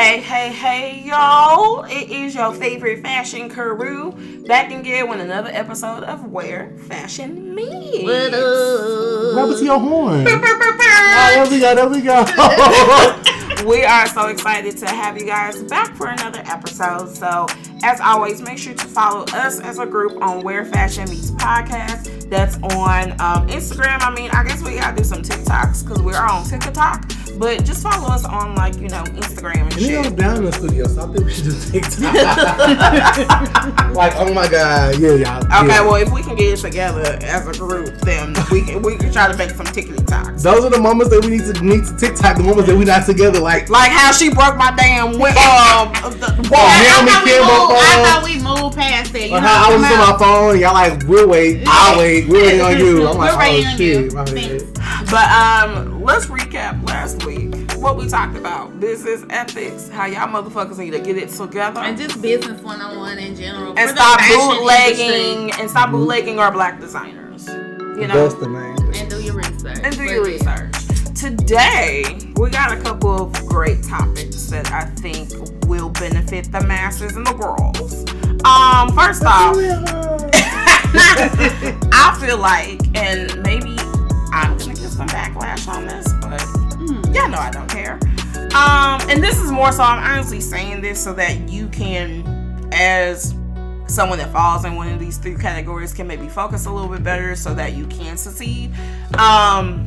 Hey, hey, hey, y'all. It is your favorite fashion crew back in gear with another episode of Where Fashion Meets. What up? Rub it to your horn. Oh, there we go. We are so excited to have you guys back for another episode. So, as always, make sure to follow us as a group on Where Fashion Meets Podcast. That's on Instagram. I guess we got to do some TikToks because we're on TikTok. But just follow us on, Instagram and shit. It was down in the studio, so I think we should just TikTok. Oh my God. Yeah, y'all. Okay, yeah. Well, if we can get it together as a group, then we can try to make some TikToks. Those are the moments that we need to TikTok, the moments that we're not together. Like how she broke my damn wall. I thought we moved past it. How I was on my phone, y'all like, we'll wait, I'll wait, we're waiting on you. I'm like, oh shit. But let's recap last week. What we talked about. Business ethics. How y'all motherfuckers need to get it together. And just business 101 in general. And stop bootlegging industry. And stop bootlegging our black designers. That's the main thing. And do your research. Today, we got a couple of great topics that I think will benefit the masses and the girls. First off, I feel like, and maybe I'm going to get some backlash on this, but y'all know I don't care. And this is more so, I'm honestly saying this so that you can, as someone that falls in one of these three categories, can maybe focus a little bit better so that you can succeed. I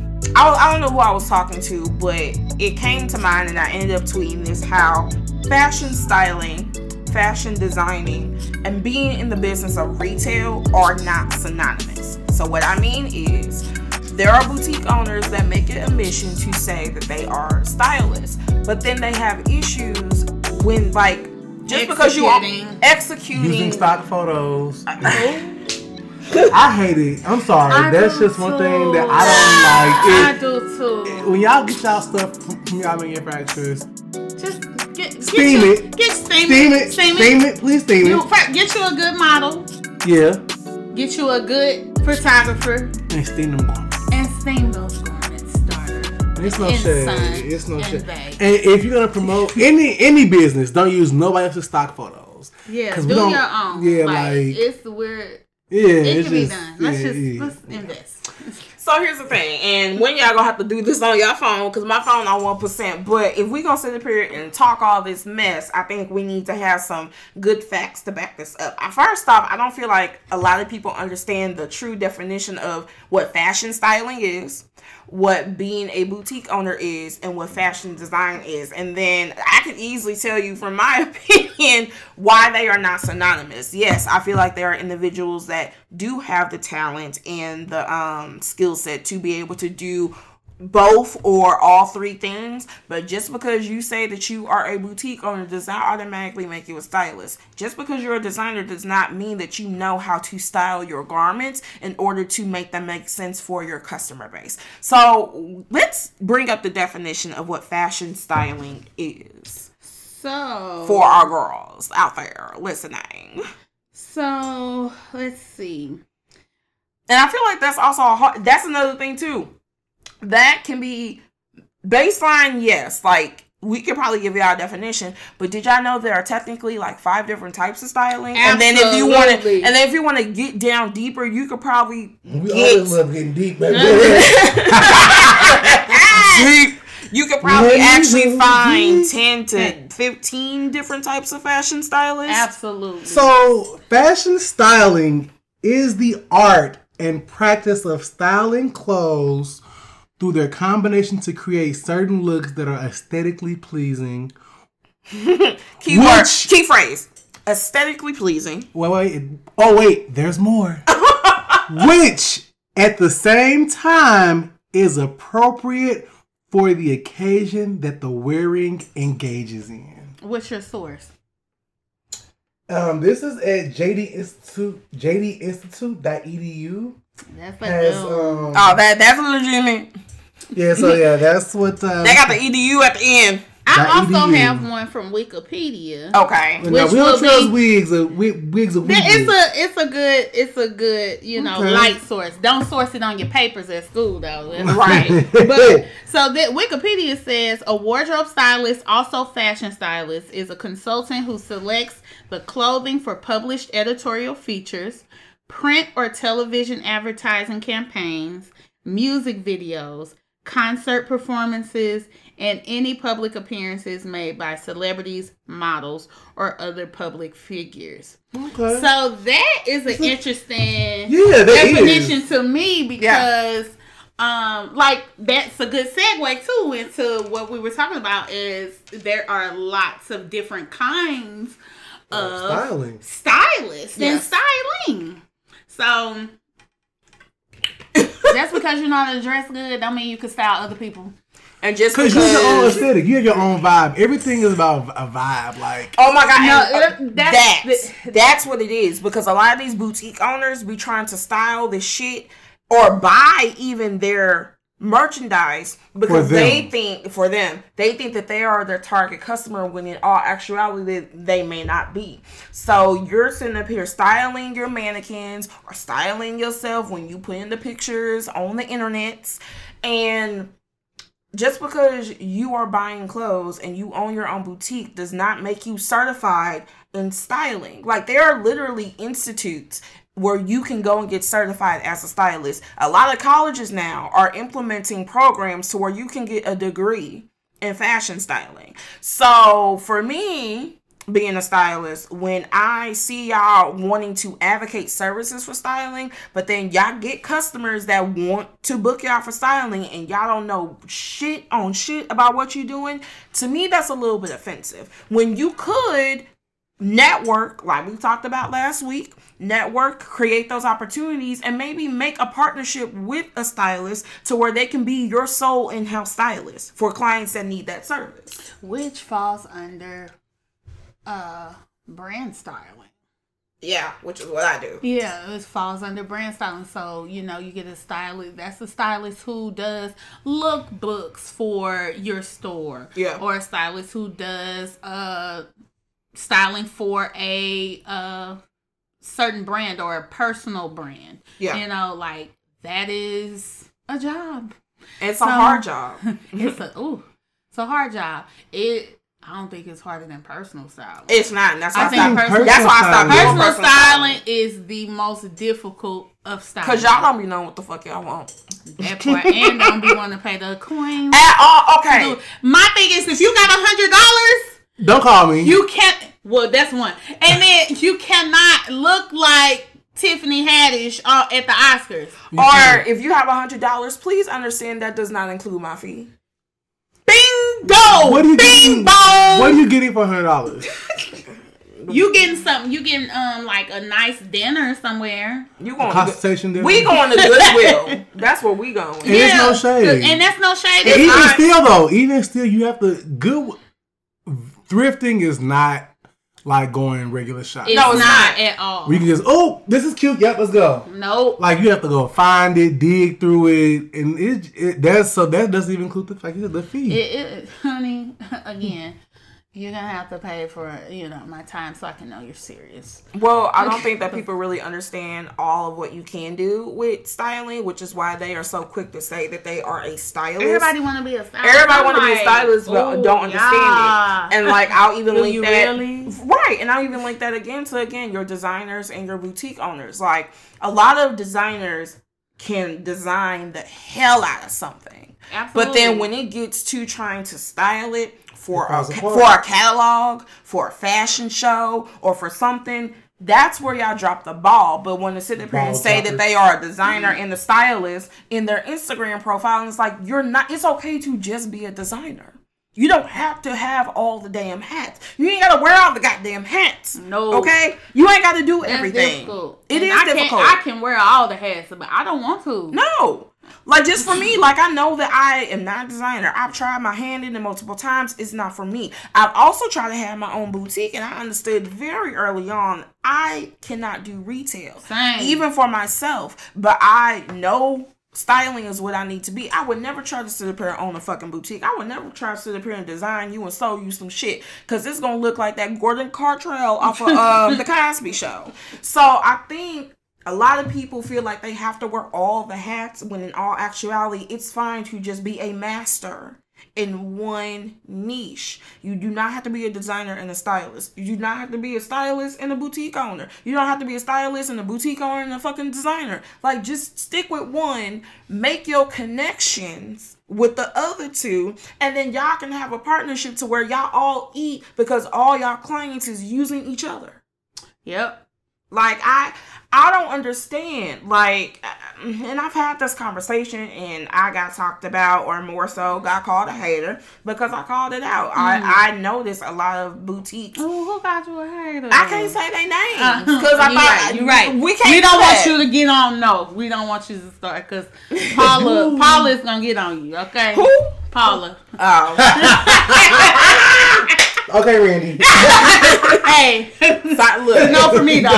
don't know who I was talking to, but it came to mind and I ended up tweeting this, how fashion styling, fashion designing, and being in the business of retail are not synonymous. So what I mean is, there are boutique owners that make it a mission to say that they are stylists, but then they have issues when, just because you are executing using stock photos. I hate it. I'm sorry. That's just one thing that I don't like. I do too. When y'all get y'all stuff from y'all manufacturers, just steam it. Please steam it. Get you a good model. Yeah. Get you a good photographer. And steam them garments. It's no shade. It's no shade. And if you're gonna promote any business, don't use nobody else's stock photos. Yeah, do your own. Yeah, it's weird. Yeah, it can be done. Let's invest. So here's the thing, and when y'all gonna have to do this on your phone, because my phone on 1%. But if we gonna sit up here and talk all this mess, I think we need to have some good facts to back this up. First off, I don't feel like a lot of people understand the true definition of what fashion styling is, what being a boutique owner is, and what fashion design is. And then I can easily tell you from my opinion why they are not synonymous. Yes, I feel like there are individuals that do have the talent and the skill set to be able to do both or all three things, but just because you say that you are a boutique owner does not automatically make you a stylist. Just because you're a designer does not mean that you know how to style your garments in order to make them make sense for your customer base. So let's bring up the definition of what fashion styling is. So for our girls out there listening. So let's see. And I feel like that's also that's another thing too. That can be baseline, yes. We could probably give y'all a definition, but did y'all know there are technically 5 different types of styling? Absolutely. And then if you want to get down deeper, you could probably always love getting deep, baby. Deep. You could probably actually find 10 to 15 different types of fashion stylists. Absolutely. So, fashion styling is the art and practice of styling clothes through their combination to create certain looks that are aesthetically pleasing. Key phrase. Aesthetically pleasing. Wait. Oh, wait. There's more. Which, at the same time, is appropriate for the occasion that the wearing engages in. What's your source? This is at JD Institute, jdinstitute.edu. That's that's legitimate. Yeah, so that's what... they got the EDU at the end. I also have one from Wikipedia. Okay, which no, we don't trust wigs. Wigs are wigs. It's a good light source. Don't source it on your papers at school though. That's right. But so that Wikipedia says a wardrobe stylist, also fashion stylist, is a consultant who selects the clothing for published editorial features, print or television advertising campaigns, music videos, concert performances, and any public appearances made by celebrities, models, or other public figures. Okay. So that is an interesting definition to me because, that's a good segue too into what we were talking about is there are lots of different kinds of stylists and styling. So that's because you're not dressed good don't mean you can style other people. And just because you have your own aesthetic, you have your own vibe. Everything is about a vibe. Like, oh my god, no, that's what it is. Because a lot of these boutique owners be trying to style this shit or buy even their merchandise because they think that they are their target customer when in all actuality they may not be. So you're sitting up here styling your mannequins or styling yourself when you put in the pictures on the internet, and just because you are buying clothes and you own your own boutique does not make you certified in styling. Like, there are literally institutes where you can go and get certified as a stylist. A lot of colleges now are implementing programs to where you can get a degree in fashion styling. So for me, being a stylist, when I see y'all wanting to advocate services for styling, but then y'all get customers that want to book y'all for styling and y'all don't know shit about what you're doing, to me that's a little bit offensive. When you could network, like we talked about last week, create those opportunities and maybe make a partnership with a stylist to where they can be your sole in-house stylist for clients that need that service. Which falls under brand styling. Yeah, which is what I do. Yeah, it falls under brand styling. So, you get a stylist. That's a stylist who does lookbooks for your store. Yeah. Or a stylist who does styling for a certain brand or a personal brand. Yeah. That is a job. It's a hard job. It's a hard job. I don't think it's harder than personal styling. It's not. That's why I think personal styling is the most difficult of styling. Because y'all don't be knowing what the fuck y'all want. That part. And don't be wanting to pay the coins. At all. Okay. My thing is, if you got $100, don't call me. You can't. Well, that's one. And then you cannot look like Tiffany Haddish at the Oscars. Or if you have $100, please understand that does not include my fee. Bingo! What are you getting for $100? You getting something? You getting a nice dinner somewhere? You going consultation dinner? We going to Goodwill. That's where we going. And it's no shade. And that's no shade. Even still, you have to good. Thrifting is not like going regular shopping. No, it's not at all. We can just this is cute. Yep, let's go. Nope. Like, you have to go find it, dig through it, and that doesn't even include the fact that the fee. Honey, again, you're gonna have to pay for my time so I can know you're serious. Well, I don't think that people really understand all of what you can do with styling, which is why they are so quick to say that they are a stylist. Everybody want to be a stylist. Everybody want to be a stylist, but don't understand it. And I'll even link that. Really? Right, and I'll even link that again to your designers and your boutique owners. Like, a lot of designers can design the hell out of something. Absolutely. But then when it gets to trying to style it for a catalog, for a fashion show, or for something, that's where y'all drop the ball. But when they sit up here and say that they are a designer and a stylist in their Instagram profile, and it's like, you're not. It's okay to just be a designer. You don't have to have all the damn hats. You ain't got to wear all the goddamn hats. No. Okay? You ain't got to do everything. It is difficult. I can wear all the hats, but I don't want to. No. Just for me, I know that I am not a designer. I've tried my hand in it multiple times. It's not for me. I've also tried to have my own boutique, and I understood very early on, I cannot do retail. Same. Even for myself. But I know styling is what I need to be. I would never try to sit up here and own a fucking boutique. I would never try to sit up here and design you and sew you some shit, because it's going to look like that Gordon Gartrell off of The Cosby Show. So I think a lot of people feel like they have to wear all the hats, when in all actuality, it's fine to just be a master in one niche. You do not have to be a designer and a stylist. You do not have to be a stylist and a boutique owner. You don't have to be a stylist and a boutique owner and a fucking designer. Like, just stick with one, make your connections with the other two, and then y'all can have a partnership to where y'all all eat, because all y'all clients is using each other. Yep. Like, I don't understand, like, and I've had this conversation, and I got talked about, or more so got called a hater, because I called it out. I noticed a lot of boutiques. Ooh, who got you a hater? I can't say their names, because I thought, you're right. We can't. We don't want you to get on, no. We don't want you to start, because Paula is going to get on you, okay? Who? Paula. Oh. Okay, Randy. Hey, so, look, no for me, dog.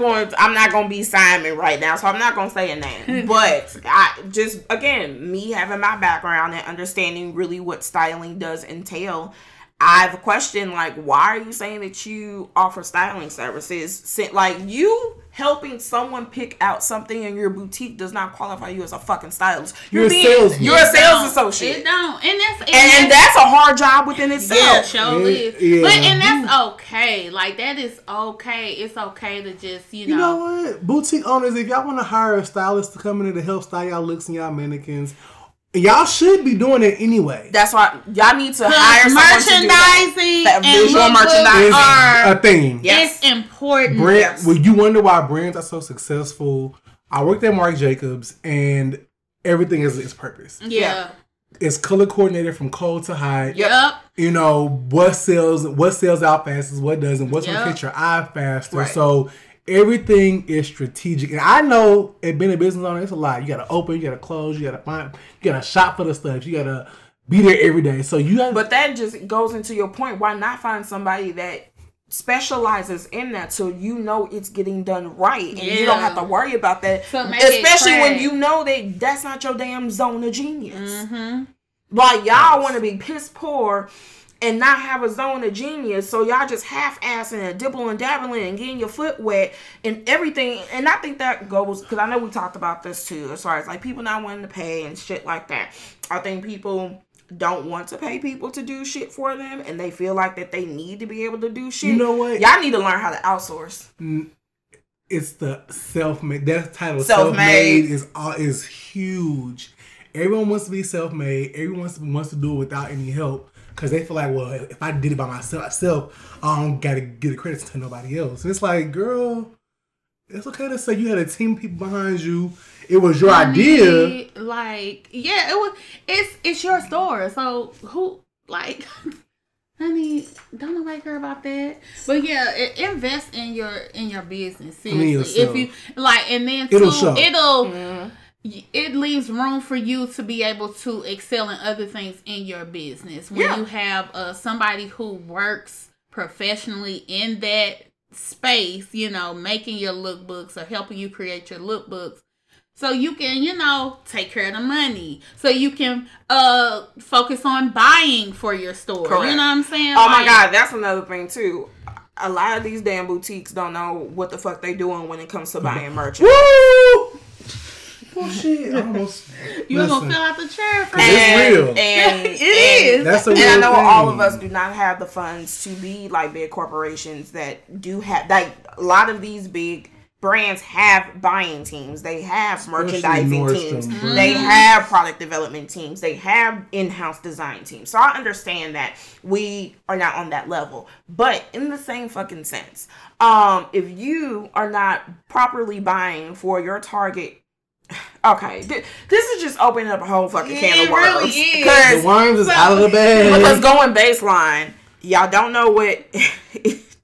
I'm not gonna be Simon right now, so I'm not gonna say a name. But I just, again, me having my background and understanding really what styling does entail, I've questioned, like, why are you saying that you offer styling services? Like, you helping someone pick out something in your boutique does not qualify you as a fucking stylist. You're a sales associate. It don't. And that's a hard job within itself. Yeah, sure is. Yeah. But, and that's okay. Like, that is okay. It's okay to just, you know what? Boutique owners, if y'all want to hire a stylist to come in to help style y'all looks and y'all mannequins, y'all should be doing it anyway. That's why y'all need to hire someone. Merchandising and visual merchandising are a thing. Yes. It's important. Well, you wonder why brands are so successful. I worked at Marc Jacobs, and everything is its purpose. Yeah. It's color coordinated from cold to hot. Yep. You know, what sells out fastest, what doesn't, what's going to catch your eye faster. Right. So everything is strategic. And I know, at being a business owner, it's a lot. You got to open, you got to close, you got to find, you got to shop for the stuff, you got to be there every day. So you got. But that just goes into your point. Why not find somebody that specializes in that, so you know it's getting done right, and you don't have to worry about that. So especially when you know that's not your damn zone of genius. Mm-hmm. Like, y'all want to be piss poor and not have a zone of genius, so y'all just half-assing and dibbling and dabbling and getting your foot wet and everything. And I think that goes, because I know we talked about this too, as far as like people not wanting to pay and shit like that. I think people don't want to pay people to do shit for them, and they feel like that they need to be able to do shit. You know what? Y'all need to learn how to outsource. It's the self-made. That title, self-made, is huge. Everyone wants to be self-made. Everyone wants to do it without any help. Because they feel like, well, if I did it by myself, I don't got to give the credit to nobody else. And it's like, girl, it's okay to say you had a team of people behind you. It was your idea. Like, yeah, it was. It's your store. So who, like, honey, don't nobody care about that. But yeah, invest in your business. Seriously, if you like, and then it'll show. It leaves room for you to be able to excel in other things in your business. When you have somebody who works professionally in that space, you know, making your lookbooks or helping you create your lookbooks, so you can, you know, take care of the money. So you can focus on buying for your store. Correct. You know what I'm saying? Oh, my God. That's another thing, too. A lot of these damn boutiques don't know what the fuck they doing when it comes to buying merchandise. Woo! Oh, shit. You're going to fill out the chair for it's real. And it is. That's a real thing. And I know all of us do not have the funds to be like big corporations that do have, like, a lot of these big brands have buying teams. They have merchandising teams. Mm-hmm. They have product development teams. They have in-house design teams. So I understand that we are not on that level. But in the same fucking sense, if you are not properly buying for your target. Okay, this is just opening up a whole fucking can of worms. It really is. The worms is out of the bag. Because going baseline, y'all don't know what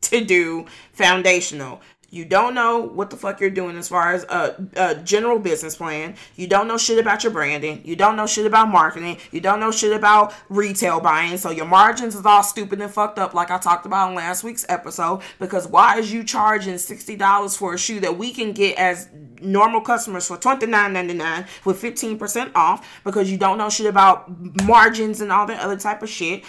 to do foundational. You don't know what the fuck you're doing as far as a general business plan. You don't know shit about your branding. You don't know shit about marketing. You don't know shit about retail buying. So your margins is all stupid and fucked up, like I talked about in last week's episode. Because why is you charging $60 for a shoe that we can get as normal customers for $29.99 with 15% off because you don't know shit about margins and all that other type of shit.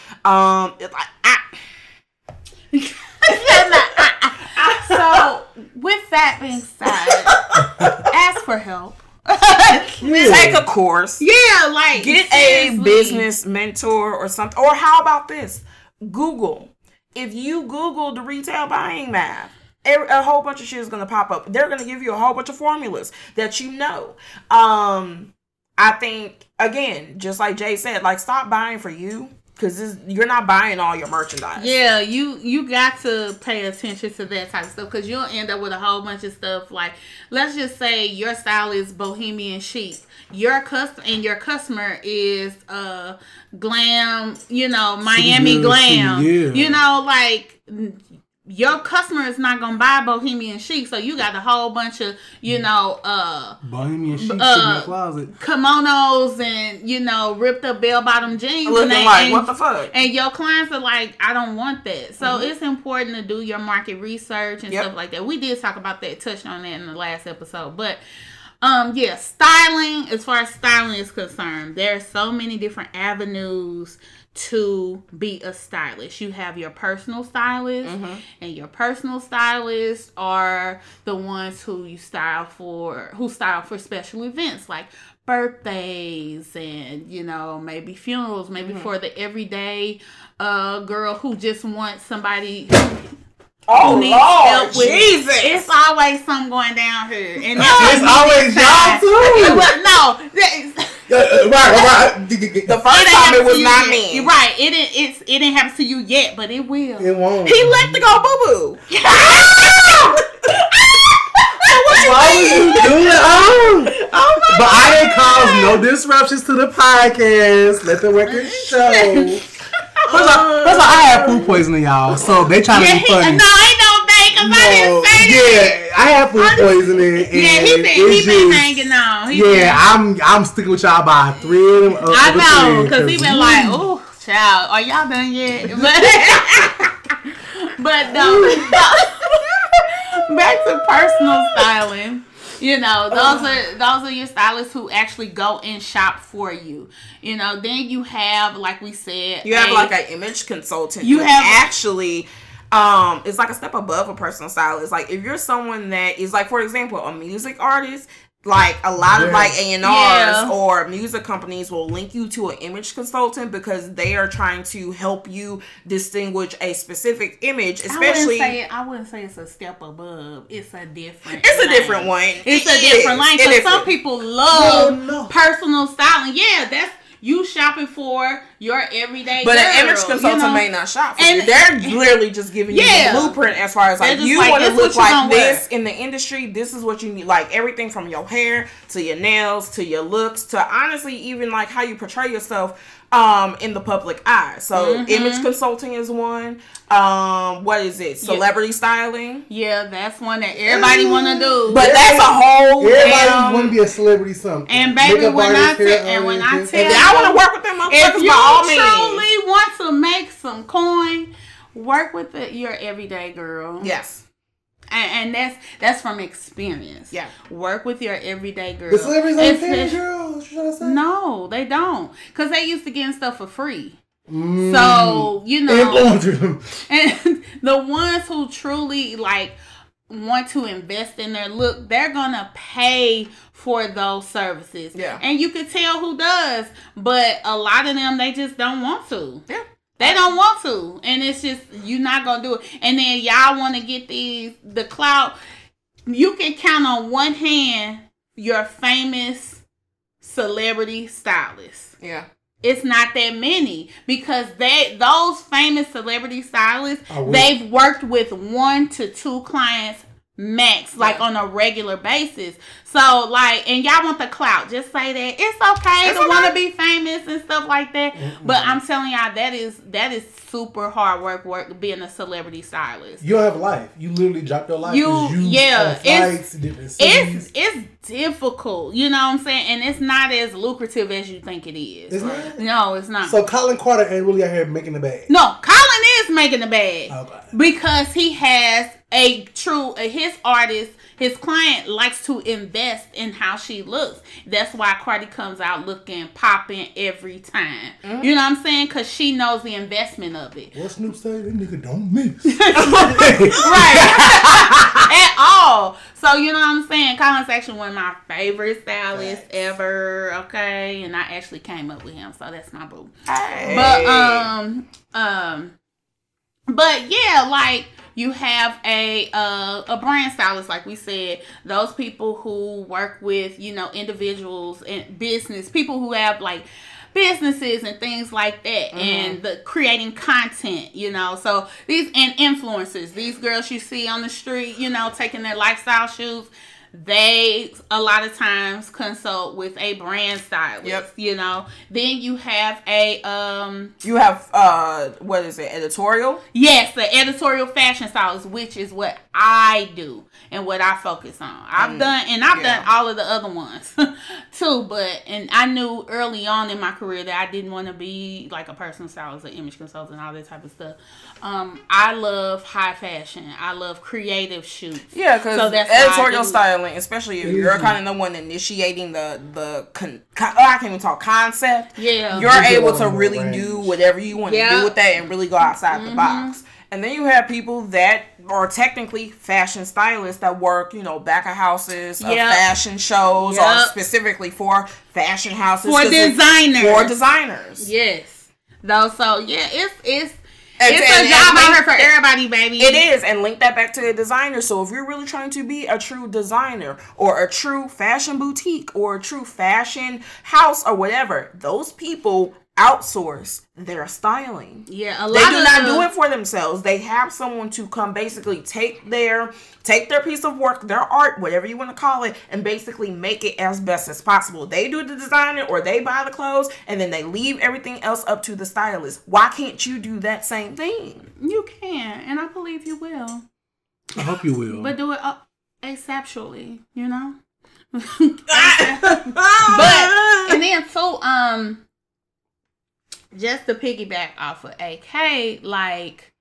So, with that being said, ask for help. Take a course. Yeah, like get seriously. A business mentor or something. Or how about this? Google. If you Google the retail buying math, a whole bunch of shit is going to pop up. They're going to give you a whole bunch of formulas that you know. I think, again, just like Jay said, like stop buying for you. Because you're not buying all your merchandise. Yeah, you got to pay attention to that type of stuff. Because you'll end up with a whole bunch of stuff. Like, let's just say your style is bohemian chic. Your customer is glam, Miami glam. Yeah. Like... Your customer is not going to buy bohemian chic, so you got a whole bunch of, bohemian chic in your closet. Kimonos and, ripped up bell-bottom jeans. Looking like, what the fuck? And your clients are like, I don't want that. So it's important to do your market research and stuff like that. We did talk about that, touched on that in the last episode. But, styling, as far as styling is concerned, there are so many different avenues to be a stylist. You have your personal stylist, and your personal stylists are the ones who style for special events like birthdays and maybe funerals, maybe for the everyday girl who just wants somebody. Oh Lord, Jesus! It's always something going down here, and it's always y'all too. Well, no. Right. The first time it was not me. You're right. It didn't happen to you yet, but it will. It won't. He left to go boo boo. Why would you do it? Oh my God. But I didn't cause no disruptions to the podcast. Let the record show. First of all, I had food poisoning, y'all. So they trying to be funny. No, ain't no thing. I didn't say that. I have food poisoning. And he's been hanging on. I'm sticking with y'all by three of them. I know, because he been like, oh, child, are y'all done yet? But no. Back to personal styling. Those are your stylists who actually go and shop for you. Then you have, like we said, you have like an image consultant. You have actually. It's like a step above a personal stylist. Like if you're someone that is like, for example, a music artist, like a lot of like A&Rs or music companies will link you to an image consultant because they are trying to help you distinguish a specific image. Especially, I wouldn't say it's a step above. It's a different. It's a different one. It's a different lane. Because some people love personal styling. Yeah, that's. You shopping for your everyday girl. But an image consultant may not shop for you. They're literally just giving you the blueprint as far as like, you want to look like this in the industry. This is what you need. Like everything from your hair to your nails to your looks to honestly even like how you portray yourself in the public eye. So image consulting is one. What is it? Celebrity styling? Yeah, that's one that everybody want to do. But that's a whole everybody want to be a celebrity something. And baby, when I tell I want to work with them motherfuckers by all means. If you truly want to make some coin, work with your everyday girl. Yes. And that's from experience. Yeah. Work with your everyday girl. The celebrities don't pay girls, should I say? No, they don't. Because they used to getting stuff for free. So, and the ones who truly, like, want to invest in their look, they're going to pay for those services. Yeah. And you can tell who does. But a lot of them, they just don't want to. Yeah. They don't want to. And it's just, you're not going to do it. And then y'all want to get the clout. You can count on one hand your famous celebrity stylists. Yeah. It's not that many. Because those famous celebrity stylists, they've worked with 1 to 2 clients max, like on a regular basis. So, like, and y'all want the clout. Just say that it's okay to want to be famous and stuff like that. Mm-hmm. But I'm telling y'all, that is super hard work being a celebrity stylist. You don't have a life. You literally drop your life. It's difficult. You know what I'm saying? And it's not as lucrative as you think it is. It's not? No, it's not. So Colin Carter ain't really out here making the bag. No, Colin is making the bag because he has his artist, his client likes to invest in how she looks. That's why Cardi comes out looking popping every time. Mm-hmm. You know what I'm saying? Because she knows the investment of it. What Snoop say? That nigga don't miss. Right. At all. So, you know what I'm saying? Colin's actually one of my favorite stylists ever. Okay. And I actually came up with him. So, that's my boo. Hey. But yeah, like, you have a brand stylist, like we said, those people who work with, you know, individuals and business, people who have like businesses and things like that, mm-hmm. and the creating content, you know, so these, and influencers, these girls you see on the street, you know, taking their lifestyle shoes, they a lot of times consult with a brand stylist, yep. you know. Then you have editorial? Yes, the editorial fashion stylist, which is what I do and what I focus on. I've done all of the other ones too, but I knew early on in my career that I didn't want to be like a personal stylist or image consultant, all that type of stuff. I love high fashion. I love creative shoots. Yeah, because so editorial styling, especially if you're kind of the one initiating the concept. Yeah, you're able to really do whatever you want to do with that and really go outside the box. And then you have people that are technically fashion stylists that work, you know, back of houses, fashion shows, or specifically for fashion houses for designers. Yes, though. So yeah, it's. It's a job out here for everybody, baby. It is. And link that back to the designer. So if you're really trying to be a true designer or a true fashion boutique or a true fashion house or whatever, those people outsource their styling. Yeah, they do not do it for themselves. They have someone to come basically take their piece of work, their art, whatever you want to call it, and basically make it as best as possible. They do the designing or they buy the clothes, and then they leave everything else up to the stylist. Why can't you do that same thing? You can, and I believe you will. I hope you will. But do it exceptionally, you know? But, and then so, just to piggyback off of AK, like,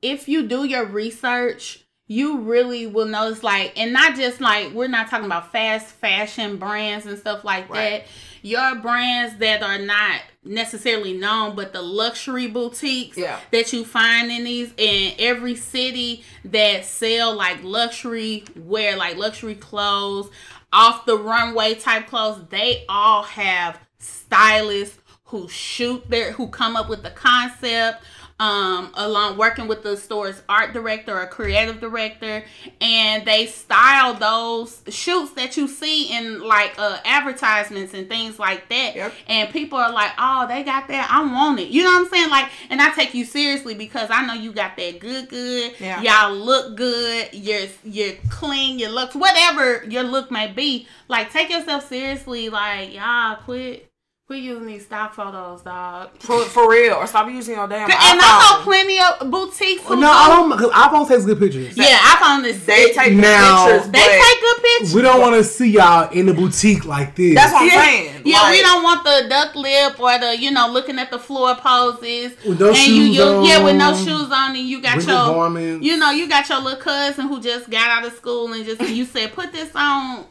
if you do your research, you really will notice, like, and not just, like, we're not talking about fast fashion brands and stuff like that. Your brands that are not necessarily known, but the luxury boutiques that you find in these, in every city that sell, like, luxury wear, like, luxury clothes, off the runway type clothes, they all have stylists who come up with the concept, along working with the store's art director or creative director, and they style those shoots that you see in like advertisements and things like that. Yep. And people are like, "Oh, they got that. I want it." You know what I'm saying? Like, and I take you seriously because I know you got that good. Yeah. Y'all look good. You're clean. Your looks, whatever your look may be. Like, take yourself seriously. Like, y'all quit. We're using these stock photos, dog. For real. Or stop using your damn iPhone. And I know plenty of boutiques who iPhone takes good pictures. Yeah, iPhone is... They take good pictures. We don't want to see y'all in the boutique like this. That's what I'm saying. Yeah, like, we don't want the duck lip or the, you know, looking at the floor poses. With no shoes on. Yeah, with no shoes on. And you got your little cousin who just got out of school and you said, put this on,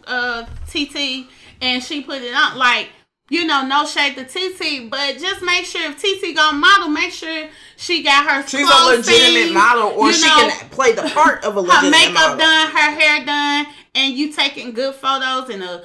TT. And she put it on. Like... You know, no shade to TT, but just make sure if TT gonna model, make sure she got her clothes. She's a legitimate model, or she can play the part of a legitimate model. Her makeup done, her hair done, and you taking good photos and a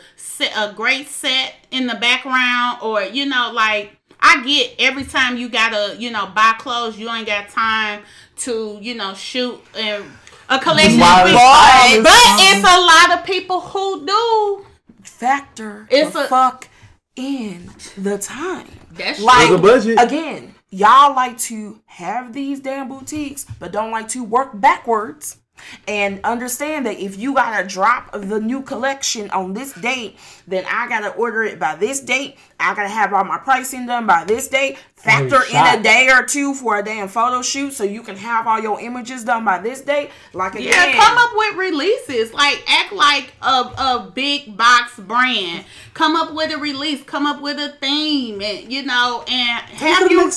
great set in the background, or, you know, like, I get every time you gotta, you know, buy clothes, you ain't got time to, you know, shoot and a collection. But it's a lot of people who do factor in the time. That's like a budget. Again, y'all like to have these damn boutiques, but don't like to work backwards and understand that if you gotta drop the new collection on this date, then I gotta order it by this date. I gotta have all my pricing done by this date. Factor in a day or two for a damn photo shoot so you can have all your images done by this date. Like, again, come up with releases. Like, act like a big box brand. Come up with a release. Come up with a theme. And, you know, and have you a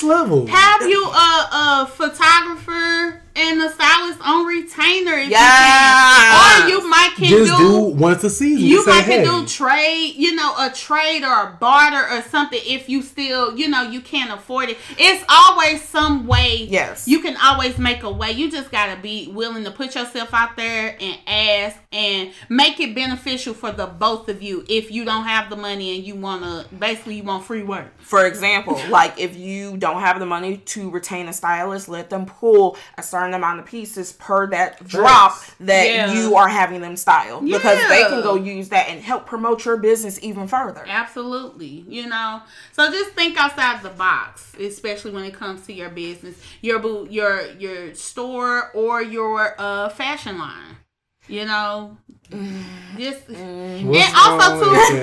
photographer and a stylist $1,000 on retainer if you can. Or you might can just do once a season. You might can do trade, you know, a trade or a barter or something if you still, you know, you can't afford it. It's always some way. Yes. You can always make a way. You just got to be willing to put yourself out there and ask and make it beneficial for the both of you if you don't have the money and you want to, basically you want free work. For example, like if you don't have the money to retain a stylist, let them pull a certain amount of pieces per that drop that you are having them style. Yeah. Because they can go use that and help promote your business even further. Absolutely. You know? So just think outside the box, especially when it comes to your business, your store or your fashion line. You know? Just and also too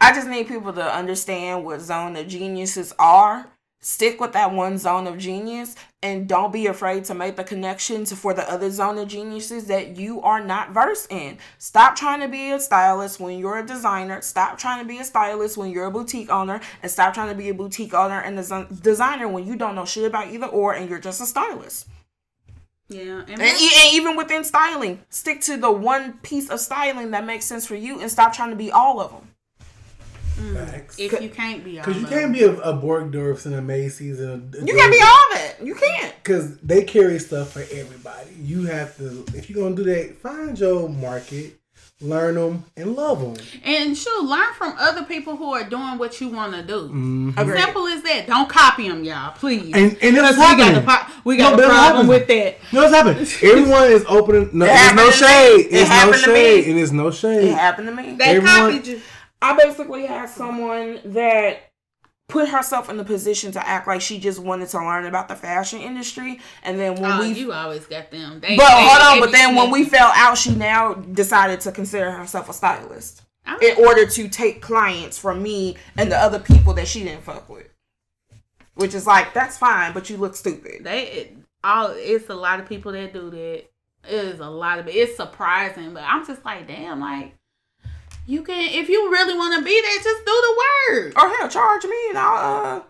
I just need people to understand what zone of geniuses are. Stick with that one zone of genius and don't be afraid to make the connections for the other zone of geniuses that you are not versed in. Stop trying to be a stylist when you're a designer. Stop trying to be a stylist when you're a boutique owner. And stop trying to be a boutique owner and a designer when you don't know shit about either or and you're just a stylist. Yeah, and even within styling, stick to the one piece of styling that makes sense for you and stop trying to be all of them. If you can't be all of it. Because you can't be a Borgdorf's and a Macy's. You can't be all of it. You can't. Because they carry stuff for everybody. You have to, if you're going to do that, find your market, learn them, and love them. And learn from other people who are doing what you want to do. Mm-hmm. Simple as that. Don't copy them, y'all, please. And it's happening. We got a problem with that. No, it's happening. Everyone is opening. No, there's no shade. It's no shade. And it's no shade. It happened to me. They copied you. I basically had someone that put herself in the position to act like she just wanted to learn about the fashion industry, and then when you always got them. But then when we fell out, she now decided to consider herself a stylist in order to take clients from me and the other people that she didn't fuck with. Which is like, that's fine, but you look stupid. It's a lot of people that do that. It's surprising, but I'm just like, damn, like. You can, if you really want to be there, just do the work. Or hell, charge me and I'll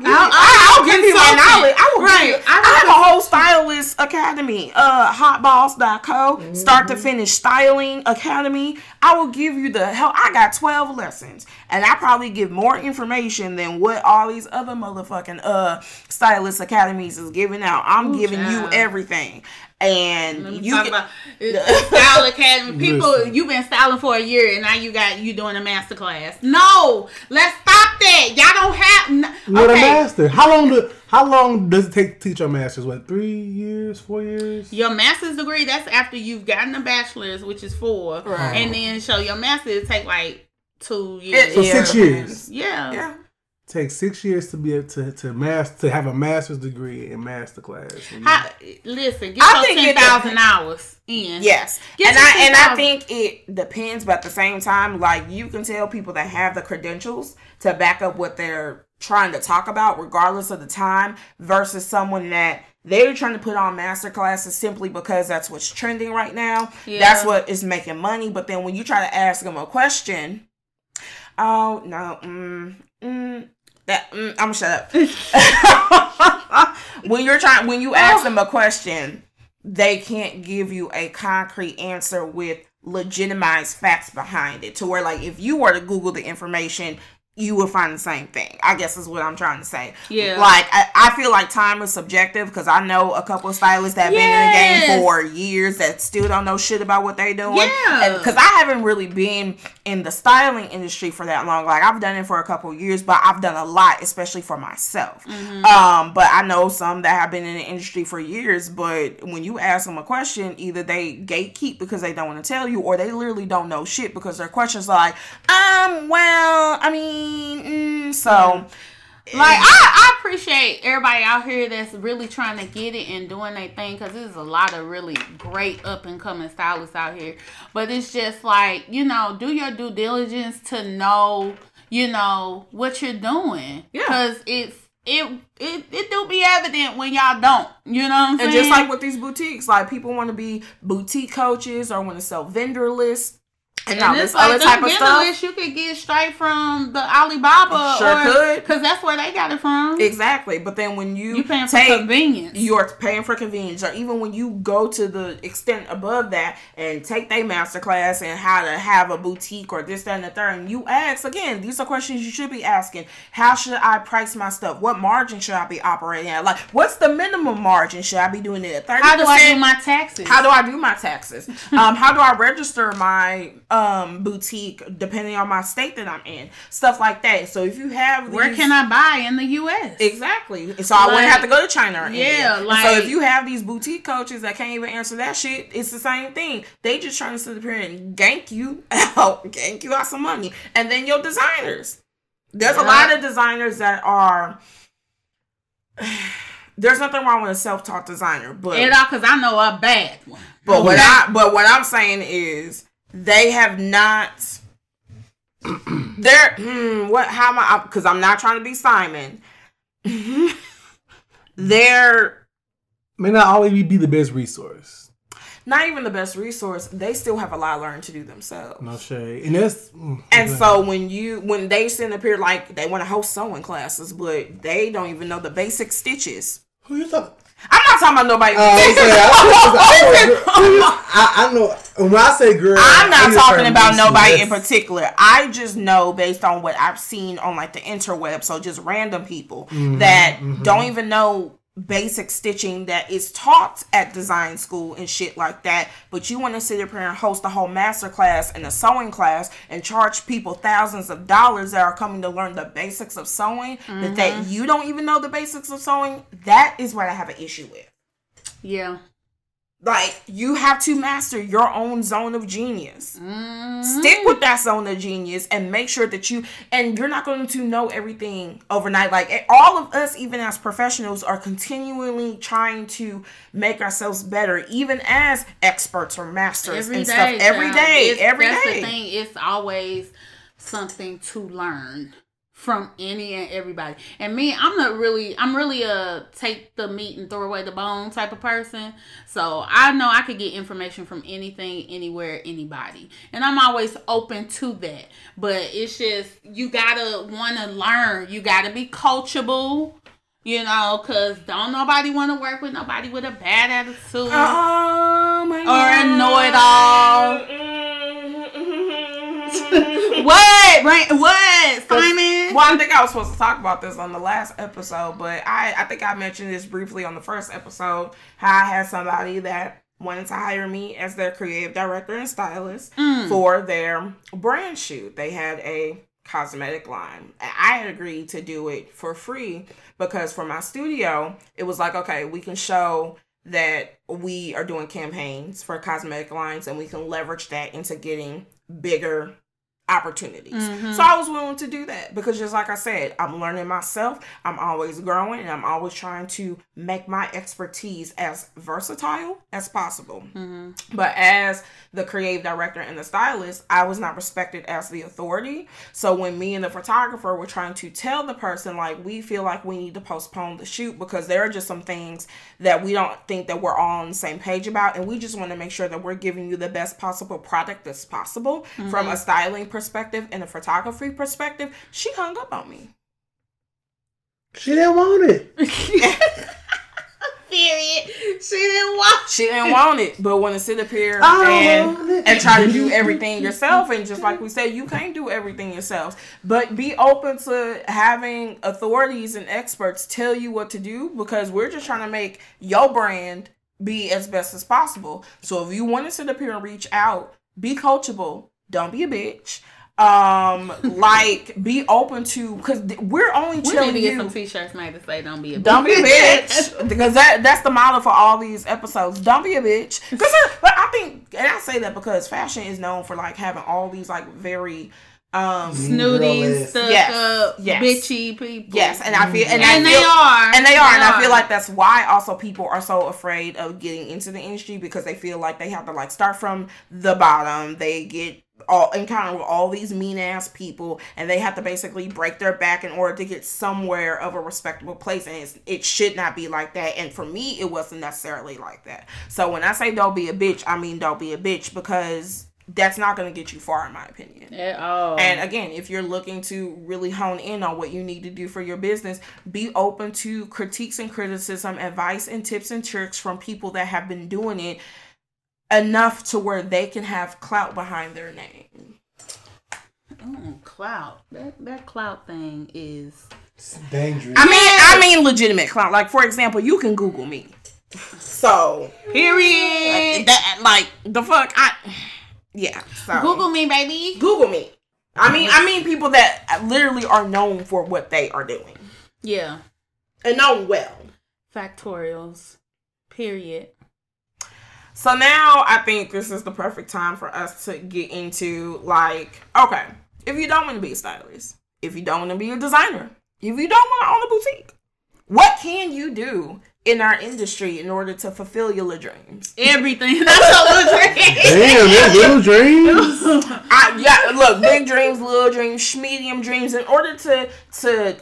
give you my knowledge. I have a whole stylist academy. Hotballs.co, mm-hmm. Start to finish styling academy. I will give you the help. I got 12 lessons, and I probably give more information than what all these other motherfucking stylist academies is giving out. I'm giving you everything. And you talk about style academy people. You've been styling for a year, and now you doing a master class. No, let's stop that. Y'all don't have a master. How long does it take to teach your master's? What, 3 years, 4 years? Your master's degree, that's after you've gotten a bachelor's, which is 4, right. And then your master's take like 2 years. So 6 years. Yeah. Take 6 years to be able to have a master's degree in master class. Get 10,000 hours in. Yes. I think it depends, but at the same time, like, you can tell people that have the credentials to back up what they're trying to talk about, regardless of the time, versus someone that they're trying to put on master classes simply because that's what's trending right now. Yeah. That's what is making money. But then when you try to ask them a question, oh, no, I'm gonna shut up. When you ask them a question, they can't give you a concrete answer with legitimized facts behind it. To where, like, if you were to Google the information, you will find the same thing. I guess is what I'm trying to say. Yeah. Like, I feel like time is subjective because I know a couple of stylists that have been in the game for years that still don't know shit about what they're doing. Yeah. Because I haven't really been in the styling industry for that long. Like, I've done it for a couple of years, but I've done a lot, especially for myself. Mm-hmm. But I know some that have been in the industry for years, but when you ask them a question, either they gatekeep because they don't want to tell you, or they literally don't know shit because their questions are like, well, I mean, so, like, I appreciate everybody out here that's really trying to get it and doing their thing, because there's a lot of really great up and coming stylists out here. But it's just like, you know, do your due diligence to know, you know, what you're doing. Yeah. Because it do be evident when y'all don't, you know what I'm saying? And just like with these boutiques, like, people want to be boutique coaches or want to sell vendor lists. and all this like other type of stuff. You could get straight from the Alibaba. Sure could. Because that's where they got it from. Exactly. But then when you're paying for convenience. You're paying for convenience. Or even when you go to the extent above that and take their masterclass and how to have a boutique or this, that, and the third. And you ask, again, these are questions you should be asking. How should I price my stuff? What margin should I be operating at? Like, what's the minimum margin? Should I be doing it at 30%? How do I do my taxes? How do I register my boutique depending on my state that I'm in? Stuff like that. So if you have these, where can I buy in the U.S.? Exactly. So I wouldn't have to go to China or India. Like, so if you have these boutique coaches that can't even answer that shit, it's the same thing. They just trying to sit up here and gank you out some money. And then your designers. There's a lot of designers that are... There's nothing wrong with a self-taught designer, but because I know a bad one. But what I'm saying is they have not. Because I'm not trying to be Simon. They're may not always be the best resource. Not even the best resource. They still have a lot of learning to do themselves. No shade. So when they sit up here like they want to host sewing classes, but they don't even know the basic stitches. Who you talking? I'm not talking about nobody. I know. When I say girl, I'm not talking about nobody in particular. I just know based on what I've seen on like the interweb. So just random people that don't even know basic stitching that is taught at design school and shit like that, but you want to sit up here and host a whole master class and a sewing class and charge people thousands of dollars that are coming to learn the basics of sewing that you don't even know the basics of sewing. That is what I have an issue with. Yeah. Like, you have to master your own zone of genius. Stick with that zone of genius and make sure that you're not going to know everything overnight. Like, all of us, even as professionals, are continually trying to make ourselves better, even as experts or masters and stuff. Every day. That's the thing. It's always something to learn from any and everybody. And me, I'm really a take the meat and throw away the bone type of person. So I know I could get information from anything, anywhere, anybody. And I'm always open to that. But it's just, you gotta want to learn. You gotta be coachable, because don't nobody want to work with nobody with a bad attitude. Oh my God. Or a know-it-all. What? Right? What? Simon? Well, I think I was supposed to talk about this on the last episode, but I think I mentioned this briefly on the first episode, how I had somebody that wanted to hire me as their creative director and stylist for their brand shoot. They had a cosmetic line. I had agreed to do it for free because for my studio, it was like, okay, we can show that we are doing campaigns for cosmetic lines and we can leverage that into getting bigger opportunities. So I was willing to do that because just like I said, I'm learning myself. I'm always growing and I'm always trying to make my expertise as versatile as possible. But as the creative director and the stylist, I was not respected as the authority. So when me and the photographer were trying to tell the person, like, we feel like we need to postpone the shoot because there are just some things that we don't think that we're all on the same page about. And we just want to make sure that we're giving you the best possible product that's possible from a styling perspective and a photography perspective. She hung up on me. She didn't want it. Period. She didn't want it. But want to sit up here and try to do everything yourself. And just like we said, you can't do everything yourself. But be open to having authorities and experts tell you what to do, because we're just trying to make your brand be as best as possible. So if you want to sit up here and reach out, be coachable. Don't be a bitch. Be open to, because we're only telling you. We need to get some t-shirts made to say "Don't be a bitch." Don't be a bitch, because that's the motto for all these episodes. Don't be a bitch. Because I think, and I say that because fashion is known for like having all these like very snooty, stuck up, bitchy people. Yes, and I feel, and they are, and I feel like that's why also people are so afraid of getting into the industry, because they feel like they have to like start from the bottom. They get encounter with all these mean ass people, and they have to basically break their back in order to get somewhere of a respectable place, and it should not be like that. And for me, it wasn't necessarily like that. So when I say don't be a bitch, I mean don't be a bitch, because that's not going to get you far, in my opinion. At all. And again, if you're looking to really hone in on what you need to do for your business, be open to critiques and criticism, advice and tips and tricks from people that have been doing it enough to where they can have clout behind their name. Oh, clout. That clout thing is... it's dangerous. I mean legitimate clout. Like, for example, you can Google me. So, period. So. Google me, baby. Google me. I mean people that literally are known for what they are doing. Yeah. And known well. Factorials. Period. So now I think this is the perfect time for us to get into, like, okay, if you don't want to be a stylist, if you don't want to be a designer, if you don't want to own a boutique, what can you do in our industry in order to fulfill your little dreams? Everything. That's your little dreams. Damn, that's little dreams? Look, big dreams, little dreams, medium dreams, in order to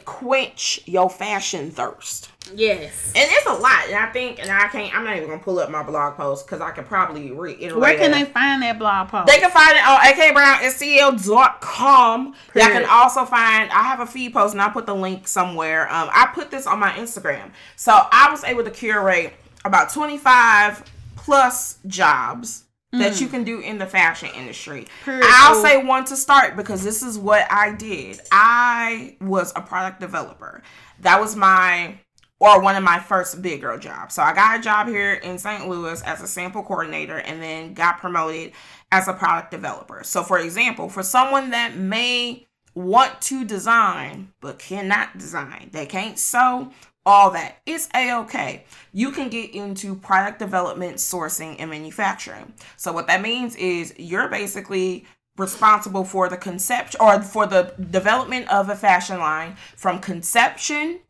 quench your fashion thirst. Yes. And it's a lot. And I'm not even going to pull up my blog post because I could probably reiterate. Where can they find that blog post? They can find it on akbrownstl.com. Y'all can also find, I have a feed post and I put the link somewhere. I put this on my Instagram. So I was able to curate about 25 plus jobs that you can do in the fashion industry. I'll say one to start because this is what I did. I was a product developer. That was one of my first big girl jobs. So I got a job here in St. Louis as a sample coordinator and then got promoted as a product developer. So for example, for someone that may want to design but cannot design, they can't sew, all that, it's a-okay. You can get into product development, sourcing, and manufacturing. So what that means is you're basically responsible for the concept or for the development of a fashion line from conception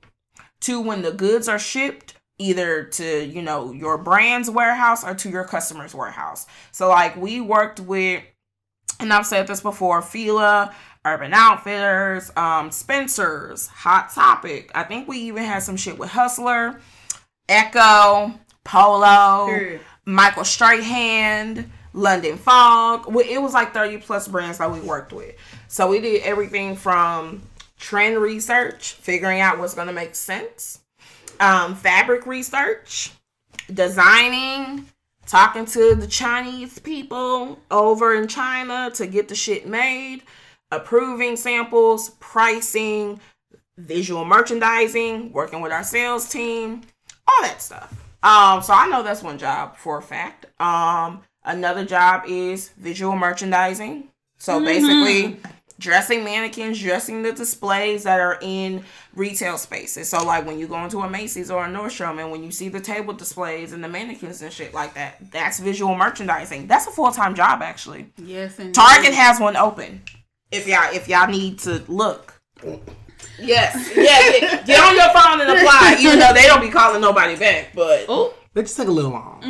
to when the goods are shipped, either to, you know, your brand's warehouse or to your customer's warehouse. So, like, we worked with, and I've said this before, Fila, Urban Outfitters, Spencer's, Hot Topic. I think we even had some shit with Hustler, Echo, Polo, Michael Strahan, London Fog. It was like 30 plus brands that we worked with. So we did everything from trend research, figuring out what's going to make sense, fabric research, designing, talking to the Chinese people over in China to get the shit made, approving samples, pricing, visual merchandising, working with our sales team, all that stuff. So I know that's one job for a fact. Another job is visual merchandising. So basically... dressing mannequins, dressing the displays that are in retail spaces. So, like, when you go into a Macy's or a Nordstrom and when you see the table displays and the mannequins and shit like that, that's visual merchandising. That's a full-time job, actually. Yes, indeed. Target has one open. If y'all need to look. Yes. Yeah, get on your phone and apply. Even though they don't be calling nobody back, but... ooh. They just take a little long.